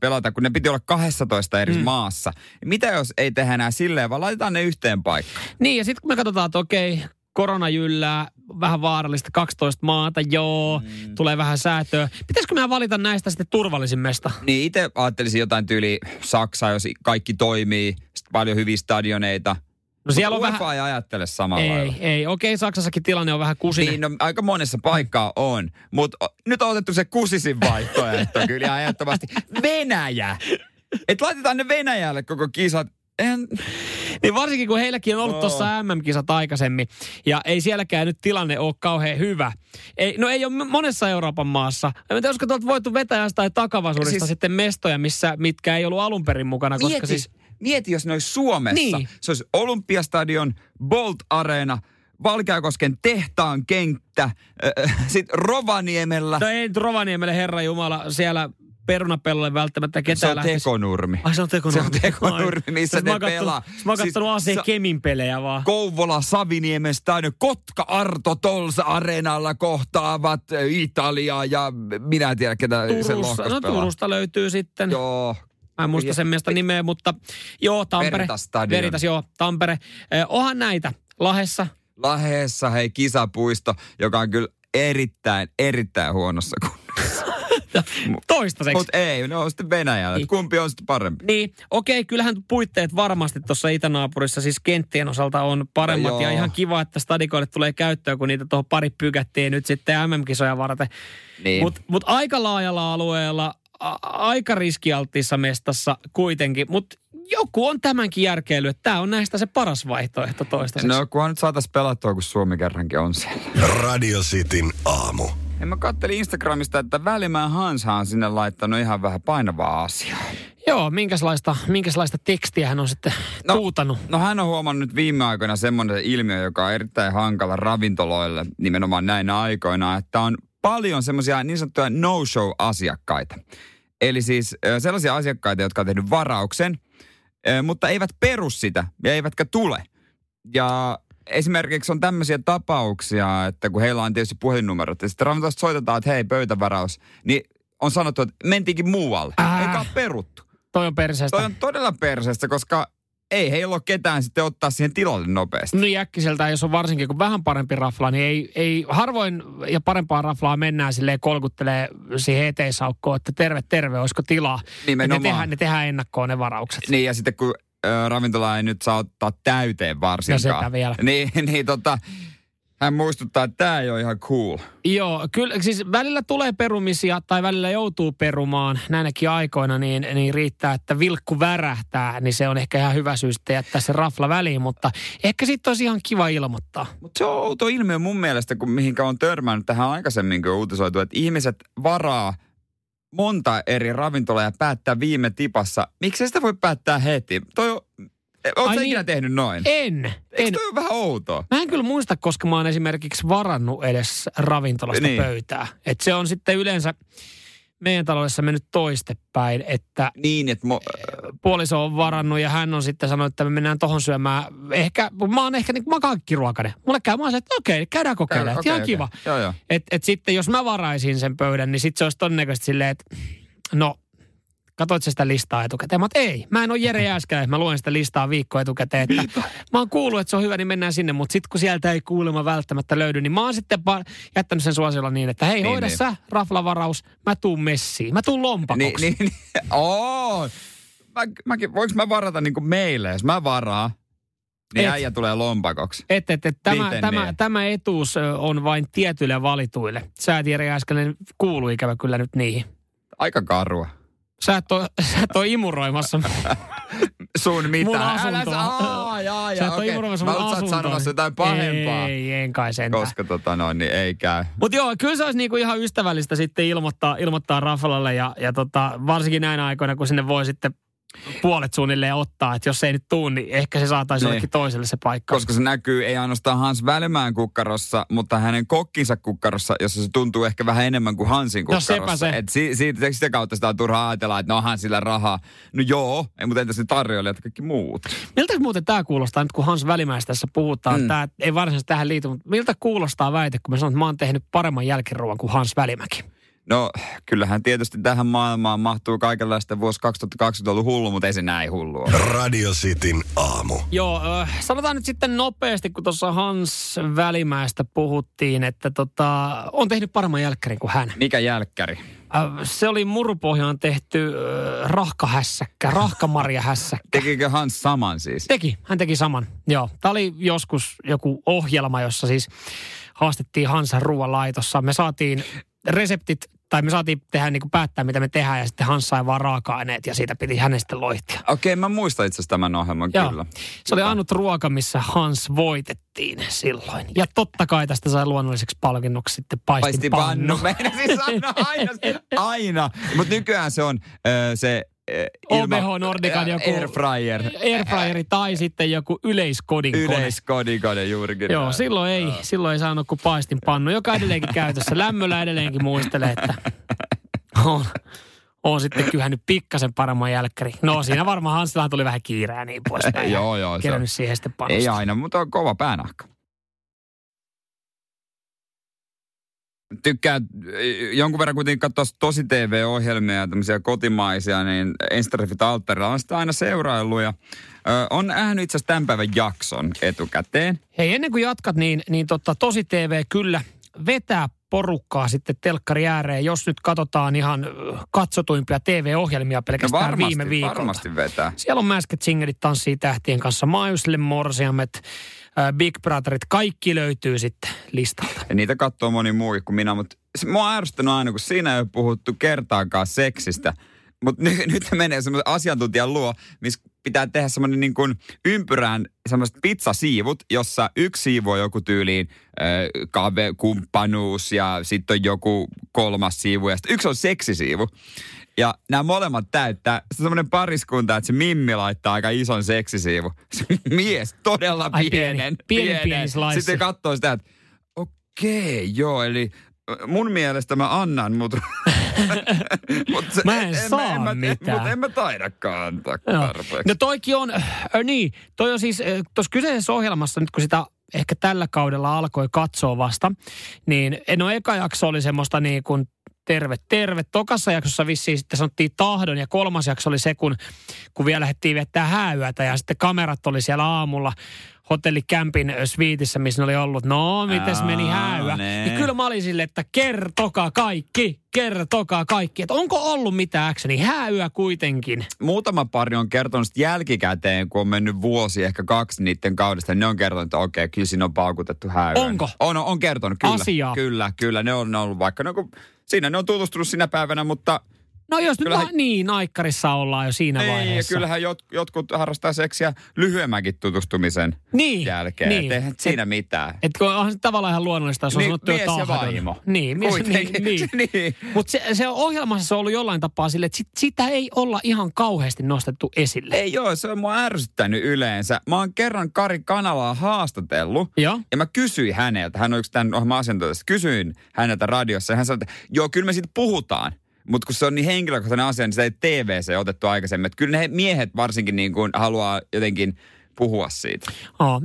pelata, kun ne piti olla 12 eri maassa. Mitä jos ei tehdä enää silleen, vaan laitetaan ne yhteen paikkaan? Niin, ja sitten kun me katsotaan, että okei, korona jyllää, vähän vaarallista, 12 maata, joo, tulee vähän säätöä. Pitäisikö mehän valita näistä sitten turvallisimmista? Niin, itse ajattelisin jotain tyyliä Saksaa, jos kaikki toimii, paljon hyviä stadioneita. No siellä on UEFA ei ajattele samalla lailla. Ei, okei, Saksassakin tilanne on vähän kusinen. Niin, no, aika monessa paikkaa on, mutta nyt on otettu se kusisin vaihtoehto kyllä ajattomasti. Venäjä! Et laitetaan ne Venäjälle koko kisat. Niin varsinkin kun heilläkin on ollut tuossa MM-kisat aikaisemmin ja ei sielläkään nyt tilanne ole kauhean hyvä. Ei ole monessa Euroopan maassa. En tiedä, olisiko tuolta voitu vetää jostain takavasurista siis sitten mestoja, mitkä ei ollut alun perin mukana, koska Mieti, jos ne olisi Suomessa. Niin. Se olisi Olympiastadion, Bolt-areena, Valkeakosken tehtaan kenttä, sitten Rovaniemellä. No ei nyt Rovaniemelle, herra jumala, siellä perunapellolle välttämättä ketään lähtisi. Tekonurmi. Ai se on Tekonurmi. Se on Tekonurmi, missä ne pelaa. Mä oon kattonut AC Kemin pelejä vaan. Kouvola, Saviniemen stadion, Kotka, Arto, Tolsa areenalla kohtaavat Italiaa ja minä en tiedä ketä se lohkos pelaa. No Turusta löytyy sitten. Joo. Mä en muista sen miestä nimeä, mutta joo, Tampere. Veritas, joo, Tampere. Onhan näitä. Lahessa, hei, kisapuisto, joka on kyllä erittäin, erittäin huonossa kunnossa. Toistaiseksi. Mutta ei, ne on sitten Venäjällä. Niin. Kumpi on sitten parempi? Niin, okei, kyllähän puitteet varmasti tuossa itänaapurissa, siis kenttien osalta on paremmat. No, ja ihan kiva, että stadikoille tulee käyttöön, kun niitä tuohon pari pykättiin nyt sitten MM-kisoja varten. Niin. Mut aika laajalla alueella, aika riskialttiissa mestassa kuitenkin, mutta joku on tämänkin järkeily, että tämä on näistä se paras vaihtoehto toistaiseksi. No kunhan nyt saataisiin pelattua, kun Suomi kerrankin on siellä. Radio Cityn aamu. En mä katselin Instagramista, että Välimäen Hansa on sinne laittanut ihan vähän painavaa asiaa. Joo, minkälaista tekstiä hän on sitten tuutanut? No hän on huomannut viime aikoina semmoinen ilmiö, joka on erittäin hankala ravintoloille nimenomaan näinä aikoina, että on paljon semmoisia niin sanottuja no-show-asiakkaita. Eli siis sellaisia asiakkaita, jotka on tehnyt varauksen, mutta eivät peru sitä ja eivätkä tule. Ja esimerkiksi on tämmöisiä tapauksia, että kun heillä on tietysti puhelinnumerot, ja sitten ravintolasta soitetaan, että hei, pöytävaraus, niin on sanottu, että mentiinkin muualle. Eikä ole peruttu. Toi on perseestä. Toi on todella perseestä, koska ei heillä ole ketään sitten ottaa siihen tilalle nopeasti. No äkkiseltään, jos on varsinkin kun vähän parempi rafla, niin ei harvoin ja parempaa raflaa mennään silleen kolkuttelee siihen eteisaukkoon, että terve, olisiko tilaa. Nimenomaan. Ne tehdään ennakkoon ne varaukset. Niin ja sitten kun ravintola ei nyt saa ottaa täyteen varsinkaan. No sitä vielä. Niin, hän muistuttaa, että tämä ei ole ihan cool. Joo, kyllä siis välillä tulee perumisia tai välillä joutuu perumaan näinäkin aikoina, niin riittää, että vilkku värähtää, niin se on ehkä ihan hyvä syy sitten jättää se rafla väliin, mutta ehkä siitä olisi ihan kiva ilmoittaa. Mutta se on outo ilmiö mun mielestä, kun mihinkä on törmännyt tähän aikaisemmin, kun on uutisoitu, että ihmiset varaa monta eri ravintolaa ja päättää viime tipassa. Miksi sitä voi päättää heti? Oletko sä ikinä tehnyt noin? En. Toi ole vähän outoa? Mä en kyllä muista, koska mä oon esimerkiksi varannut edes ravintolasta pöytää. Että se on sitten yleensä meidän taloudessa mennyt toistepäin, että puoliso on varannut ja hän on sitten sanonut, että me mennään tohon syömään. Ehkä, mä oon kaikkiruokainen. Mulle käy, mä oon se, että okei, käydään kokeilemaan. Ihan kiva. Että sitten jos mä varaisin sen pöydän, niin sitten se olisi todennäköisesti silleen, että katoitko sä sitä listaa etukäteen? Mä oot, ei. Mä en ole Jere Jääskeläinen, mä luen sitä listaa viikkoa etukäteen. Että mä oon kuullut, että se on hyvä, niin mennään sinne. Mutta sitten kun sieltä ei kuulemma välttämättä löydy, niin mä oon sitten jättänyt sen suosiolla niin, että hei, hoida sä raflavaraus, mä tuun messiin. Mä tuun lompakoksi. Voinko mä varata niin kuin meille, jos mä varaan? Niin äijä tulee lompakoksi. Tämä etuus on vain tietyille valituille. Sä et, Jere Jääskeläinen, kuulu ikävä kyllä nyt niihin. Aika karua. Sä et oo imuroimassa sun mitään. Mun asuntoa. Sä et oo imuroimassa mun asuntoa. Mä olet sanomassa jotain pahempaa. Ei kai sentään. Koska niin ei käy. Mut joo, kyllä se olisi niinku ihan ystävällistä sitten ilmoittaa rafalalle ja varsinkin näinä aikoina, kun sinne voi sitten puolet suunnilleen ottaa, että jos ei nyt tuu, niin ehkä se saataisi jollekin toiselle se paikka. Koska se näkyy ei ainoastaan Hans Välimäen kukkarossa, mutta hänen kokkinsa kukkarossa, jossa se tuntuu ehkä vähän enemmän kuin Hansin kukkarossa. No sepä se. Että sitä kautta sitä on turhaa ajatella, että no onhan sillä rahaa. No joo, mutta entäs ne tarjoilijat ja kaikki muut. Miltä muuten tämä kuulostaa nyt, kun Hans Välimäestä tässä puhutaan? Tämä ei varsinaisesti tähän liity, mutta miltä kuulostaa väite, kun mä sanon, että mä oon tehnyt paremman jälkiruoan kuin Hans Välimäki? No, kyllähän tietysti tähän maailmaan mahtuu kaikenlaista. Vuosi 2020 on ollut hullu, mutta ei se näin hullu ole. Radio Cityn aamu. Joo, sanotaan nyt sitten nopeasti, kun tuossa Hans Välimäestä puhuttiin, että on tehnyt paremman jälkkärin kuin hän. Mikä jälkkäri? Se oli Murupohjaan tehty rahkahässäkkä, rahkamarjahässäkkä. Tekikö Hans saman siis? Teki, hän teki saman, joo. Tämä oli joskus joku ohjelma, jossa siis haastettiin Hansan ruoanlaitossa. Me saatiin reseptit, tai me saatiin tehdä niin kuin päättää, mitä me tehdään, ja sitten Hans sai vaan raaka-aineet, ja siitä piti hänen sitten loihtia. Okei, mä muistan itse asiassa tämän ohjelman, joo, kyllä. Se oli ainut ruoka, missä Hans voitettiin silloin. Ja totta kai tästä sai luonnolliseksi palkinnoksi sitten paistinpannu. Aina. Mutta nykyään se on se Albaho Nordican joku Airfryer tai sitten joku yleiskodinkone juurikin. Joo, silloin ei saanut kuin paistinpannu, joka edelleenkin käytössä. Lämmöllä edelleenkin muistelee, että on sitten kyhännyt pikkasen paremman jälkkäri. No siinä varmaan Hansilahan tuli vähän kiirää niin poispäin. Joo. Kerännyt siihen sitten panosta. Ei aina, mutta on kova päänahka. Tykkään jonkun verran kuitenkin katsoa tosi TV-ohjelmia ja tämmöisiä kotimaisia, niin Ensitreffit alttarilla on sitä aina seuraillut ja on nähnyt itse asiassa tämän päivän jakson etukäteen. Hei, ennen kuin jatkat, niin tosi TV kyllä vetää porukkaa sitten telkkari ääreen, jos nyt katsotaan ihan katsotuimpia TV-ohjelmia pelkästään varmasti, viime viikolta. Varmasti vetää. Siellä on Masked Singerit, Tanssii tähtien kanssa, Maajuisille Morsiamet, Big Brotherit, kaikki löytyy sitten listalta. Ja niitä katsoo moni muu kuin minä, mutta mua on ärsyttänyt aina, kun siinä ei ole puhuttu kertaakaan seksistä. Mutta nyt menee semmoisen asiantuntijan luo, missä pitää tehdä semmoinen niin kuin ympyrään semmoiset pizzasiivut, jossa yksi siivu on joku tyyliin kumppanuus ja sitten on joku kolmas siivu ja sitten yksi on seksisiivu. Ja nämä molemmat täyttää semmoinen pariskunta, että se Mimmi laittaa aika ison seksisiivu. Se mies todella pienen. Pieni slice. Sitten katsoo sitä, että okei, joo, eli mun mielestä mä annan, mutta mä en saa mitään. Mutta en mä taidakaan antaa tarpeeksi. No toikin on, niin, toi on siis tuossa kyseisessä ohjelmassa, nyt kun sitä ehkä tällä kaudella alkoi katsoa vasta, niin no eka jakso oli semmoista niin kuin terve. Tokassa jaksossa vissiin sitten sanottiin tahdon ja kolmas jakso oli se, kun vielä lähdettiin viettää hääyötä ja sitten kamerat oli siellä aamulla hotellikämpin sviitissä, missä ne oli ollut. No, mites meni hääyö? Niin kyllä mä olin silleen, että kertokaa kaikki. Että onko ollut mitään actioni? Hääyö kuitenkin. Muutama pari on kertonut jälkikäteen, kun on mennyt vuosi, ehkä kaksi niiden kaudesta. Ne on kertonut, että okei, kyllä siinä on paukutettu hääyö. Onko? On kertonut, kyllä. Asiaa. Kyllä. Ne on ollut vaikka siinä ne on tutustunut sinä päivänä, mutta no jos kyllähän nyt niin aikkarissa ollaan jo siinä vaiheessa. Kyllähän jotkut harrastaa seksiä lyhyemmänkin tutustumisen jälkeen. Niin. Eihän siinä mitään. Et kun onhan se tavallaan ihan luonnollista, jos on sanottu jo tahdon. Mies ja vaimo. Niin, mies niin. Mutta se ohjelmassa se on ollut jollain tapaa silleen, että sitä ei olla ihan kauheasti nostettu esille. Ei joo, se on mua ärsyttänyt yleensä. Mä oon kerran Kari Kanalaa haastatellut. Joo. Ja mä kysyin häneltä, hän on yksi tämän ohjelman asiantuntijasta, kysyin häneltä radiossa ja hän sanoi, että joo, kyllä me siitä puhutaan. Mutta kun se on niin henkilökohtainen asia, niin sitä ei TVC otettu aikaisemmin. Että kyllä ne miehet varsinkin niin kuin haluaa jotenkin puhua siitä.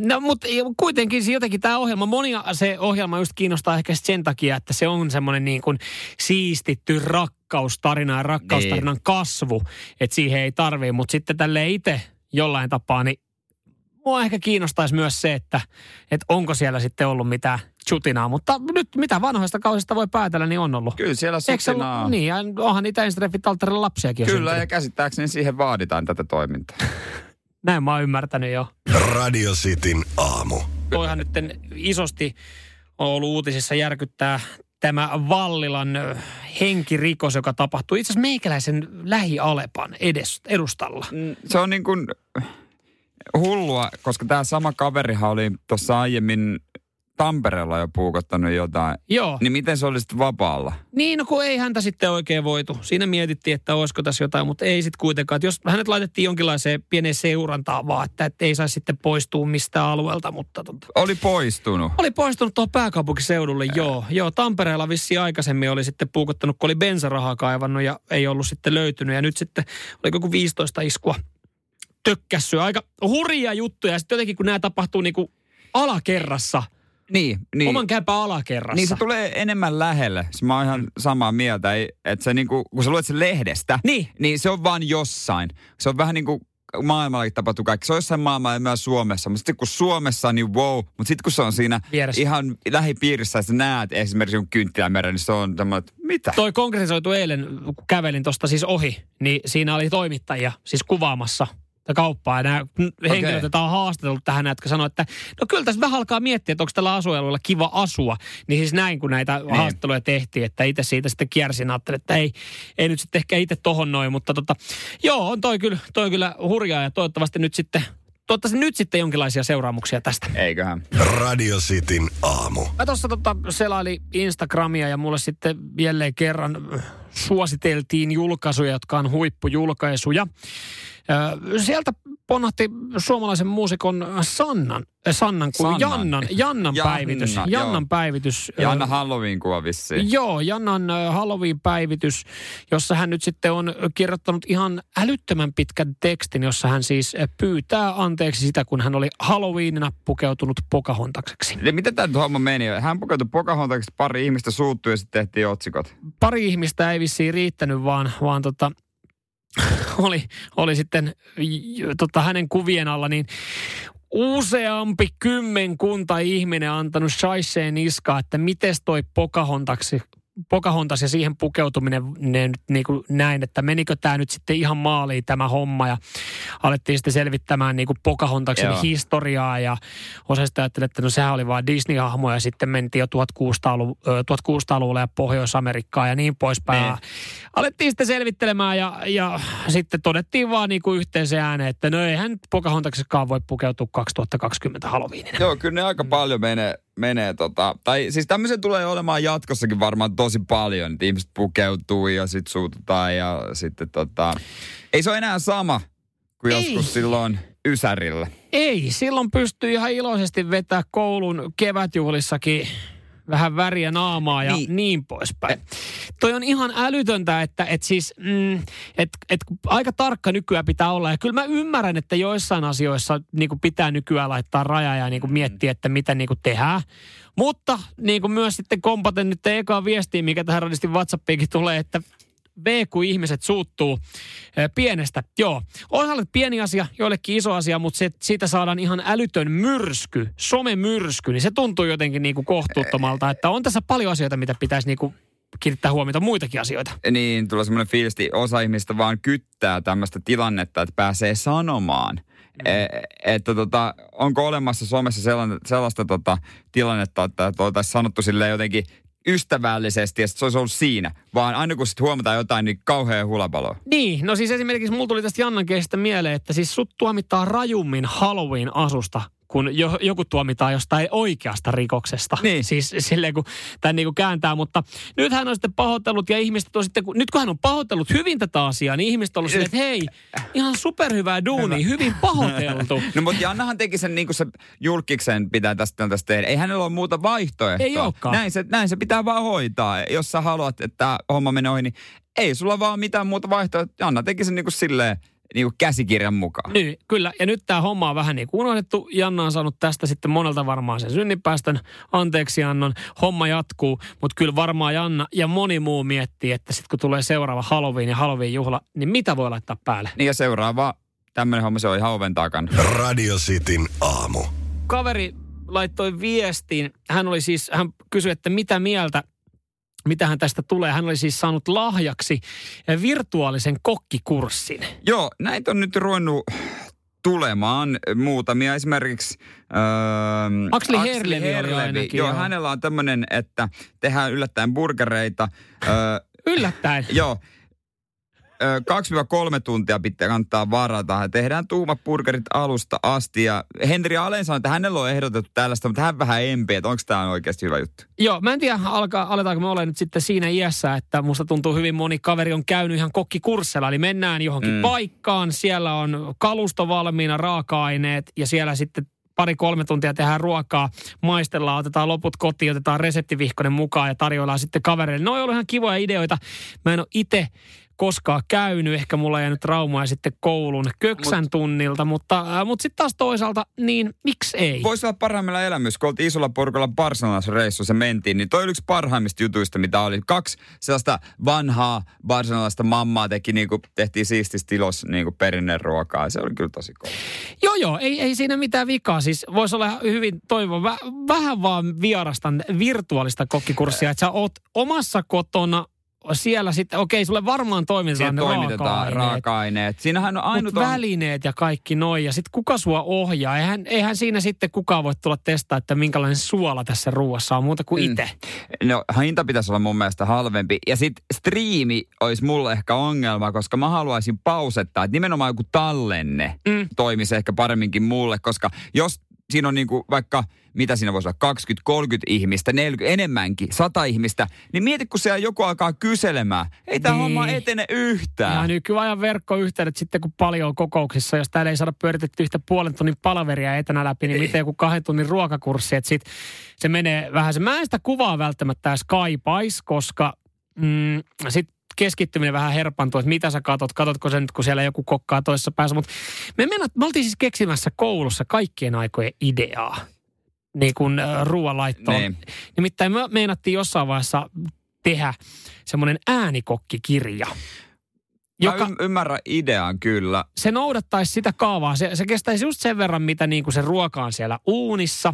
No, mutta kuitenkin jotenkin tämä ohjelma, monia se ohjelma just kiinnostaa ehkä sen takia, että se on semmoinen niin kuin siistitty rakkaustarina ja rakkaustarinan kasvu. Että siihen ei tarvii, mutta sitten tälleen itse jollain tapaa, niin mua ehkä kiinnostaisi myös se, että onko siellä sitten ollut mitään chutinaa, mutta nyt mitä vanhoista kausista voi päätellä, niin on ollut. Kyllä siellä chutinaa. Niin, ja onhan niitä Ensitreffit alttarilla lapsiakin. Kyllä, ja käsittääkseni siihen vaaditaan tätä toimintaa. Näin mä oon ymmärtänyt jo. Radio Cityn aamu. Toihan nyt isosti on ollut uutisissa järkyttää tämä Vallilan henkirikos, joka tapahtui itse asiassa meikäläisen lähialepan edustalla. Se on niin kuin hullua, koska tämä sama kaverihan oli tuossa aiemmin Tampereella jo puukottanut jotain. Joo. Niin miten se oli sitten vapaalla? Niin, no kun ei häntä sitten oikein voitu. Siinä mietittiin, että olisiko tässä jotain, mutta ei sitten kuitenkaan. Jos hänet laitettiin jonkinlaiseen pieneen seurantaan vaan, että ei saisi sitten poistua mistään alueelta, mutta oli poistunut? Oli poistunut tuohon pääkaupunkiseudulle, joo. Joo, Tampereella vissiin aikaisemmin oli sitten puukottanut, kun oli bensarahaa kaivannut ja ei ollut sitten löytynyt. Ja nyt sitten oli joku 15 iskua tökkässyä. Aika hurjia juttuja. Ja sitten jotenkin, kun nämä tapahtuu niin kuin alakerrassa, Niin. Oman käpä alakerrassa. Niin se tulee enemmän lähelle. Mä oon ihan samaa mieltä. Että se niinku, kun sä luet sen lehdestä, niin se on vaan jossain. Se on vähän niin kuin maailmallakin tapahtuu kaikki. Se on jossain maailmalla ja myös Suomessa. Mutta sitten kun Suomessa, niin wow. Mutta sitten kun se on siinä vieressä, ihan lähipiirissä, että sä näet esimerkiksi kun Kynttilämeren, niin se on tämmöinen, mitä? Toi konkretisoitu eilen, kun kävelin tosta siis ohi, niin siinä oli toimittajia siis kuvaamassa kauppaa. Ja nämä henkilöt, joita on haastatellut tähän, jotka sanoo, että no kyllä tässä vähän alkaa miettiä, että onko tällä asualueella kiva asua. Niin siis näin, kun näitä haastatteluja tehtiin, että itse siitä sitten kiersin, ajattelin, että ei nyt sitten ehkä itse tohon noin, mutta joo, on toi kyllä hurjaa ja toivottavasti nyt sitten jonkinlaisia seuraamuksia tästä. Eiköhän. Radio Cityn aamu. Mä tuossa selaili Instagramia ja mulle sitten jälleen kerran suositeltiin julkaisuja, jotka on huippujulkaisuja. Sieltä ponnahti suomalaisen muusikon Jannan päivitys. Janna Halloween-kuva vissiin. Joo, Jannan Halloween-päivitys, jossa hän nyt sitten on kirjoittanut ihan älyttömän pitkän tekstin, jossa hän siis pyytää anteeksi sitä, kun hän oli Halloweenina pukeutunut Pocahontakseksi. Eli miten tämä homma meni? Hän pukeutui Pocahontakseksi, pari ihmistä suuttui ja sitten tehtiin otsikot. Pari ihmistä ei vissiin riittänyt, vaan oli sitten hänen kuvien alla niin useampi kymmenkunta ihminen antanut shaiseen iskaa, että mites toi Pocahontas ja siihen pukeutuminen niin kuin näin, että menikö tämä nyt sitten ihan maaliin tämä homma, ja alettiin sitten selvittämään niin kuin Pocahontaksen historiaa, ja osa sitten ajatteli, että no sehän oli vaan Disney-hahmo, ja sitten mentiin jo 1600-luvulle ja Pohjois-Amerikkaan ja niin poispäin. Ne. Alettiin sitten selvittelemään ja sitten todettiin vaan niin kuin yhteiseen ääneen, että no eihän Pocahontakseskaan voi pukeutua 2020 Halloweenina. Joo, kyllä ne aika paljon menee tai siis tämmöisen tulee olemaan jatkossakin varmaan tosi paljon, että ihmiset pukeutuu ja sit suututaan ja sitten ei se ole enää sama kuin joskus silloin Ysärillä. Ei, silloin pystyy ihan iloisesti vetää koulun kevätjuhlissakin vähän väriä naamaa ja niin poispäin. Toi on ihan älytöntä, että aika tarkka nykyään pitää olla. Ja kyllä mä ymmärrän, että joissain asioissa niin kuin pitää nykyään laittaa raja ja niin kuin miettiä, että mitä niin kuin tehdään. Mutta niin kuin myös sitten kompaten nyt ekaa viestiä, mikä tähän radistin WhatsAppiinkin tulee, että ihmiset suuttuu pienestä. Joo, osalle pieni asia, joillekin iso asia, mutta se, siitä saadaan ihan älytön myrsky, somemyrsky, niin se tuntuu jotenkin niinku kohtuuttomalta, että on tässä paljon asioita, mitä pitäisi niinku kiinnittää huomiota muitakin asioita. Niin, tulee semmoinen fiilis, että osa ihmistä vaan kyttää tämmöistä tilannetta, että pääsee sanomaan. Että onko olemassa Suomessa sellaista tilannetta, että oltaisiin sanottu silleen jotenkin ystävällisesti, ja se olisi ollut siinä. Vaan aina kun sitten huomataan jotain, niin kauhean hulapaloa. Niin, no siis esimerkiksi mulla tuli tästä Jannan keistä mieleen, että siis sut tuomittaa rajummin Halloween-asusta, kun joku tuomitaan jostain oikeasta rikoksesta. Niin. Siis silleen, kun tämän niin kuin kääntää, mutta nyt hän on sitten pahoitellut ja ihmiset on sitten, nyt kun hän on pahoitellut hyvin tätä asiaa, niin ihmiset on ollut silleen, että hei, ihan superhyvää duunia, hyvin pahoiteltu. No mutta Jannahan teki sen niin kuin se julkiksen pitää tästä tehdä. Ei hänellä ole muuta vaihtoehtoa. Ei olekaan. Näin se pitää vaan hoitaa. Jos sä haluat, että homma menee ohi, niin ei sulla vaan mitään muuta vaihtoehtoa. Janna teki sen niin kuin silleen. Niin kuin käsikirjan mukaan. Niin, kyllä. Ja nyt tämä homma on vähän niin kuin unohdettu. Janna on saanut tästä sitten monelta varmaan sen synninpäästön anteeksiannon. Homma jatkuu, mutta kyllä varmaan Janna ja moni muu miettii, että sitten kun tulee seuraava Halloween ja Halloween-juhla, niin mitä voi laittaa päälle? Niin ja seuraava tämmöinen homma, se on ihan oven takana. Radio Cityn aamu. Kaveri laittoi viestiin. Hän kysyi, että mitä mieltä, mitähän tästä tulee? Hän oli siis saanut lahjaksi virtuaalisen kokkikurssin. Joo, näitä on nyt ruvennut tulemaan muutamia. Esimerkiksi Akseli Herlevi. Joo, hänellä on tämmöinen, että tehdään yllättäen burgereita. Yllättäen? Joo. 2-3 tuntia pitää kannattaa varata. Tehdään tuumat burgerit alusta asti. Ja Henri Alen sanoi, että hänellä on ehdotettu tällaista, mutta hän vähän empii, että onko tämä oikeasti hyvä juttu. Joo, mä en tiedä, aletaanko me olla nyt sitten siinä iässä, että musta tuntuu hyvin moni kaveri on käynyt ihan kokkikurssilla. Eli mennään johonkin paikkaan, siellä on kalusto valmiina, raaka-aineet ja siellä sitten 2-3 tuntia tehdään ruokaa, maistellaan, otetaan loput kotiin, otetaan reseptivihkonen mukaan ja tarjoillaan sitten kavereille. Ne on ollut ihan kivoja ideoita. Mä en ole itse koskaan käynyt. Ehkä mulla ei jäänyt traumaa sitten koulun köksän tunnilta, mutta sitten taas toisaalta, niin miksi ei? Voisi olla parhaimmilla elämys, kun oltiin isolla porukalla barcelonalaisreissussa mentiin, niin toi oli yksi parhaimmista jutuista, mitä oli. 2 sellaista vanhaa barcelonalaista mammaa teki, niin kuin tehtiin siistissä tilossa niin perinneruokaa. Se oli kyllä tosi kova. Joo, ei siinä mitään vikaa. Siis voisi olla hyvin toivon. Vähän vaan vierastan virtuaalista kokkikurssia, että sä oot omassa kotona siellä sitten, okei, sulle varmaan toimitetaan raaka-aineet. Siinähän on ainut välineet ja kaikki noin. Ja sitten kuka sua ohjaa? Eihän siinä sitten kukaan voi tulla testaa, että minkälainen suola tässä ruuassa on muuta kuin itse. No, hinta pitäisi olla mun mielestä halvempi. Ja sitten striimi olisi mulle ehkä ongelma, koska mä haluaisin pausettaa. Että nimenomaan joku tallenne toimisi ehkä paremminkin mulle, koska jos siinä on niinku vaikka, mitä siinä voisi olla, 20-30 ihmistä, 40, enemmänkin, 100 ihmistä, niin mieti, kun siellä joku alkaa kyselemään. Ei tämä homma etene yhtään. Ja nykyajan verkkoyhteydet sitten, kun paljon on kokouksissa, jos täällä ei saada pyöritetty yhtä puolen tunnin palaveria etänä läpi, niin miten joku 2 tunnin ruokakurssi, että sitten se menee vähän. Mä en sitä kuvaa välttämättä edes kaipaisi, koska sitten keskittyminen vähän herpantuu, että mitä sä katsotko sen nyt, kun siellä joku kokkaa toisessa päässä. Mutta me oltiin siis keksimässä koulussa kaikkien aikojen ideaa, niin kuin ruoanlaittoon. Nein. Nimittäin me meinattiin jossain vaiheessa tehdä semmoinen äänikokkikirja. Joka, mä ymmärrän idean kyllä. Se noudattaisi sitä kaavaa. Se kestäisi just sen verran, mitä niin kuin se ruoka on siellä uunissa.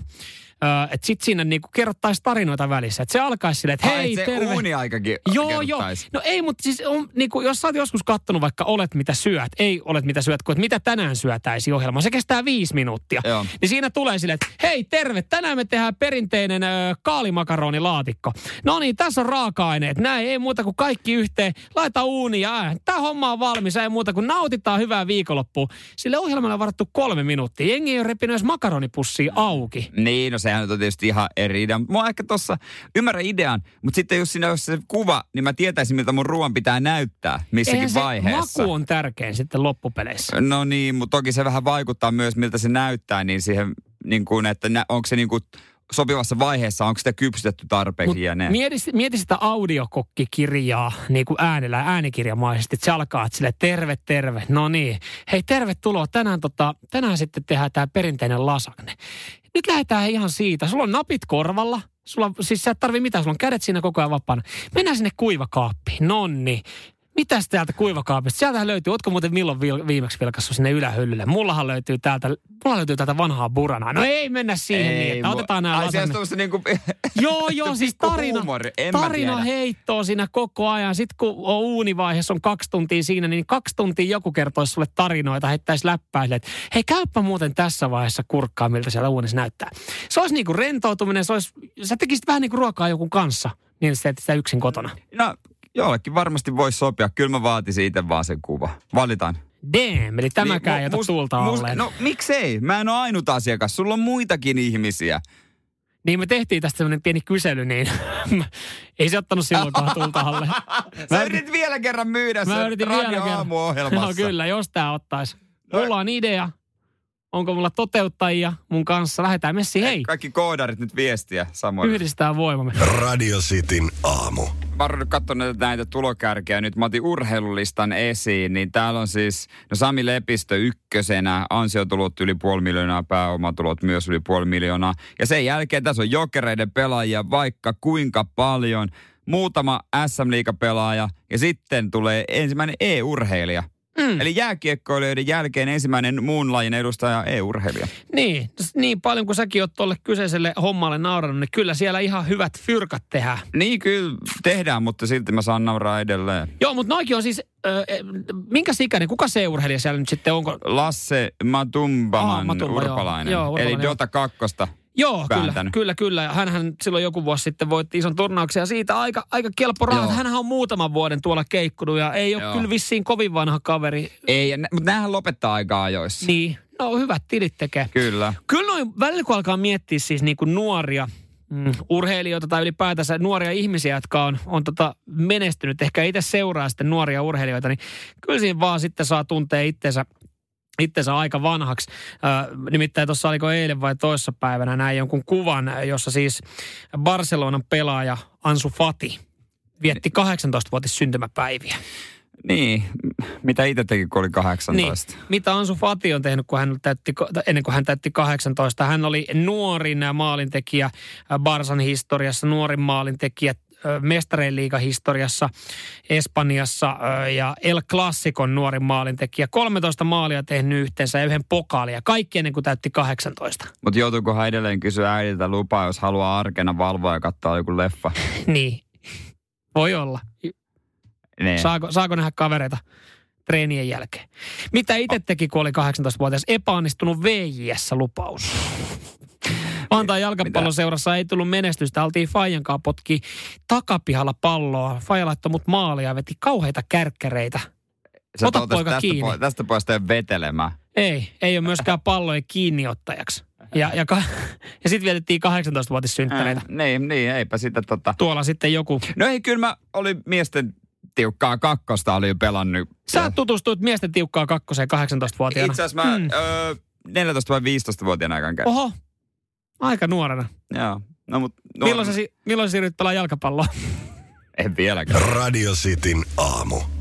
Että sitten siinä niinku kerrottaisi tarinoita välissä. Että se alkaisi silleen, että hei, se terve. Se uuniaikakin kerrottaisi. Joo. No ei, mutta siis on, niinku, jos sä oot joskus kattonut vaikka Olet mitä syöt, ei Olet mitä syöt, kun mitä tänään syötäisi ohjelma. Se kestää 5 minuuttia. Joo. Niin siinä tulee silleen, että hei, terve, tänään me tehdään perinteinen kaalimakaroni-laatikko. No niin, tässä on raaka-aineet. Näin, ei muuta kuin kaikki yhteen. Laita uuniin ja tää homma on valmis. Ei muuta kuin nautitaan hyvää viikonloppua. Sille ohjelmalle on varattu 3 minuuttia. Jengi ei ole repinyt edes makaronipussia auki. Niin, no sehän on tietysti ihan eri idea. Mä ehkä tossa ymmärrän idean, mutta sitten jos siinä olisi se kuva, niin mä tietäisin, miltä mun ruoan pitää näyttää missäkin vaiheessa. Se maku on tärkein sitten loppupeleissä. No niin, mutta toki se vähän vaikuttaa myös, miltä se näyttää, niin siihen, niin kuin, että onko se niin kuin sopivassa vaiheessa, onko sitä kypsytetty tarpeeksi ja ne. Mieti sitä audiokokkikirjaa niin kuin äänellä, äänikirjamaisesti, että sä alkaat silleen, terve, no niin. Hei, tervetuloa, tänään sitten tehdään tämä perinteinen lasagne. Nyt lähdetään ihan siitä. Sulla on napit korvalla. Siis sä et tarvii mitään. Sulla on kädet siinä koko ajan vapaana. Mennään sinne kuivakaappiin. Nonni. Mitäs täältä kuivakaapista? Sieltähän löytyy. Ootko muuten milloin viimeksi vilkassu sinne ylähyllylle? Mulla löytyy täältä vanhaa buranaa. No ei mennä siihen ei, niin. Otetaan nämä lasanne. Niinku joo, siis tarina heittoo siinä koko ajan. Sitten kun uunivaiheessa on 2 tuntia siinä, niin 2 tuntia joku kertoisi sulle tarinoita, heittäisi läppäisille, että hei, käypä muuten tässä vaiheessa kurkkaa, miltä siellä uunissa näyttää. Se olisi niinku rentoutuminen, sä tekisit vähän niinku ruokaa joku kanssa, niin sä teet sitä yksin kotona. No, jollekin varmasti voisi sopia. Kyllä mä vaatisin itse vaan sen kuva. Valitaan. Damn, eli tämäkään ei ota tuulta alleen. No miksei? Mä en ole ainut asiakas. Sulla on muitakin ihmisiä. Niin me tehtiin tästä semmoinen pieni kysely, niin ei se ottanut silloinkaan tuulta alleen. Sä yritit vielä kerran myydä sen radio-aamuohjelmassa. No kyllä, jos tää ottaisi. Mulla on idea. Onko mulla toteuttajia mun kanssa? Lähetään messiin, hei. Kaikki koodarit nyt viestiä samoin. Yhdistää voimamme. Radio Cityn aamu. Mä oon katsonut näitä tulokärkiä. Nyt mä otin urheilulistan esiin, niin täällä on siis Sami Lepistö ykkösenä. Ansiotulot yli 500 000, pääomatulot myös yli 500 000. Ja sen jälkeen tässä on Jokereiden pelaajia vaikka kuinka paljon. Muutama SM-liigapelaaja ja sitten tulee ensimmäinen e-urheilija. Eli jääkiekkoilijoiden jälkeen ensimmäinen muun lajin edustaja e-urheilija. Niin paljon kuin säkin oot tuolle kyseiselle hommalle naurannut, niin kyllä siellä ihan hyvät fyrkat tehdään. Niin kyllä tehdään, mutta silti mä saan nauraa edelleen. Joo, mutta noikin on siis, minkäs ikäinen, kuka se urheilija siellä nyt sitten onko? Lasse Matumbaman urpalainen, eli Dota 2:sta. Joo, kyllä. Hänhän silloin joku vuosi sitten voitti ison turnauksen ja siitä aika kelpo rahat. Hänhän on muutaman vuoden tuolla keikkunut ja ei ole kyllä vissiin kovin vanha kaveri. Ei, mutta näähän lopettaa aika ajoissa. Niin, no hyvät tilit tekee. Kyllä. Kyllä noin välillä kun alkaa miettiä siis niinku nuoria urheilijoita tai ylipäätänsä nuoria ihmisiä, jotka on menestynyt, ehkä itse seuraa sitten nuoria urheilijoita, niin kyllä siinä vaan sitten saa tuntea itsensä aika vanhaksi. Nimittäin tuossa oliko eilen vai toissapäivänä näin jonkun kuvan, jossa siis Barcelonan pelaaja Ansu Fati vietti 18-vuotis syntymäpäiviä. Niin, mitä itse teki, kun oli 18? Niin, mitä Ansu Fati on tehnyt, kun ennen kuin hän täytti 18. Hän oli nuorin maalintekijä Barsan historiassa, nuorin maalintekijä Mestarien liigan historiassa Espanjassa ja El Clasicon nuorin maalintekijä. 13 maalia tehnyt yhteensä ja yhden pokaalia. Kaikki ennen kuin täytti 18. Mutta joutuukohan edelleen kysyä äidiltä lupaa, jos haluaa arkena valvoa ja katsoa joku leffa? Niin, voi olla. Niin. Saako nähdä kavereita treenien jälkeen? Mitä itse teki, kun oli 18-vuotias? Epäonnistunut VJS-lupaus. Vantaan jalkapalloseurassa ei tullut menestystä. Oltiin Fajan kanssa, potki takapihalla palloa. Faja laittoi mut maalia, veti kauheita kärkkäreitä. Ota poika kiinni. Tästä poista ei vetelemään. Ei ole myöskään pallojen kiinniottajaksi. Ja sitten vietettiin 18-vuotis synttäreitä. Niin, eipä sitä Tuolla sitten joku. No ei, kyllä mä olin miesten tiukkaa kakkosta oli jo pelannut. Sä tutustuit miesten tiukkaa kakkoseen 18-vuotiaana. Itse asiassa mä 14 vai 15-vuotiaana aikaan käy. Oho, aika nuorena. Joo. No, milloin sä siirryt pelaamaan jalkapalloa? En vieläkään. Radio Cityn aamu.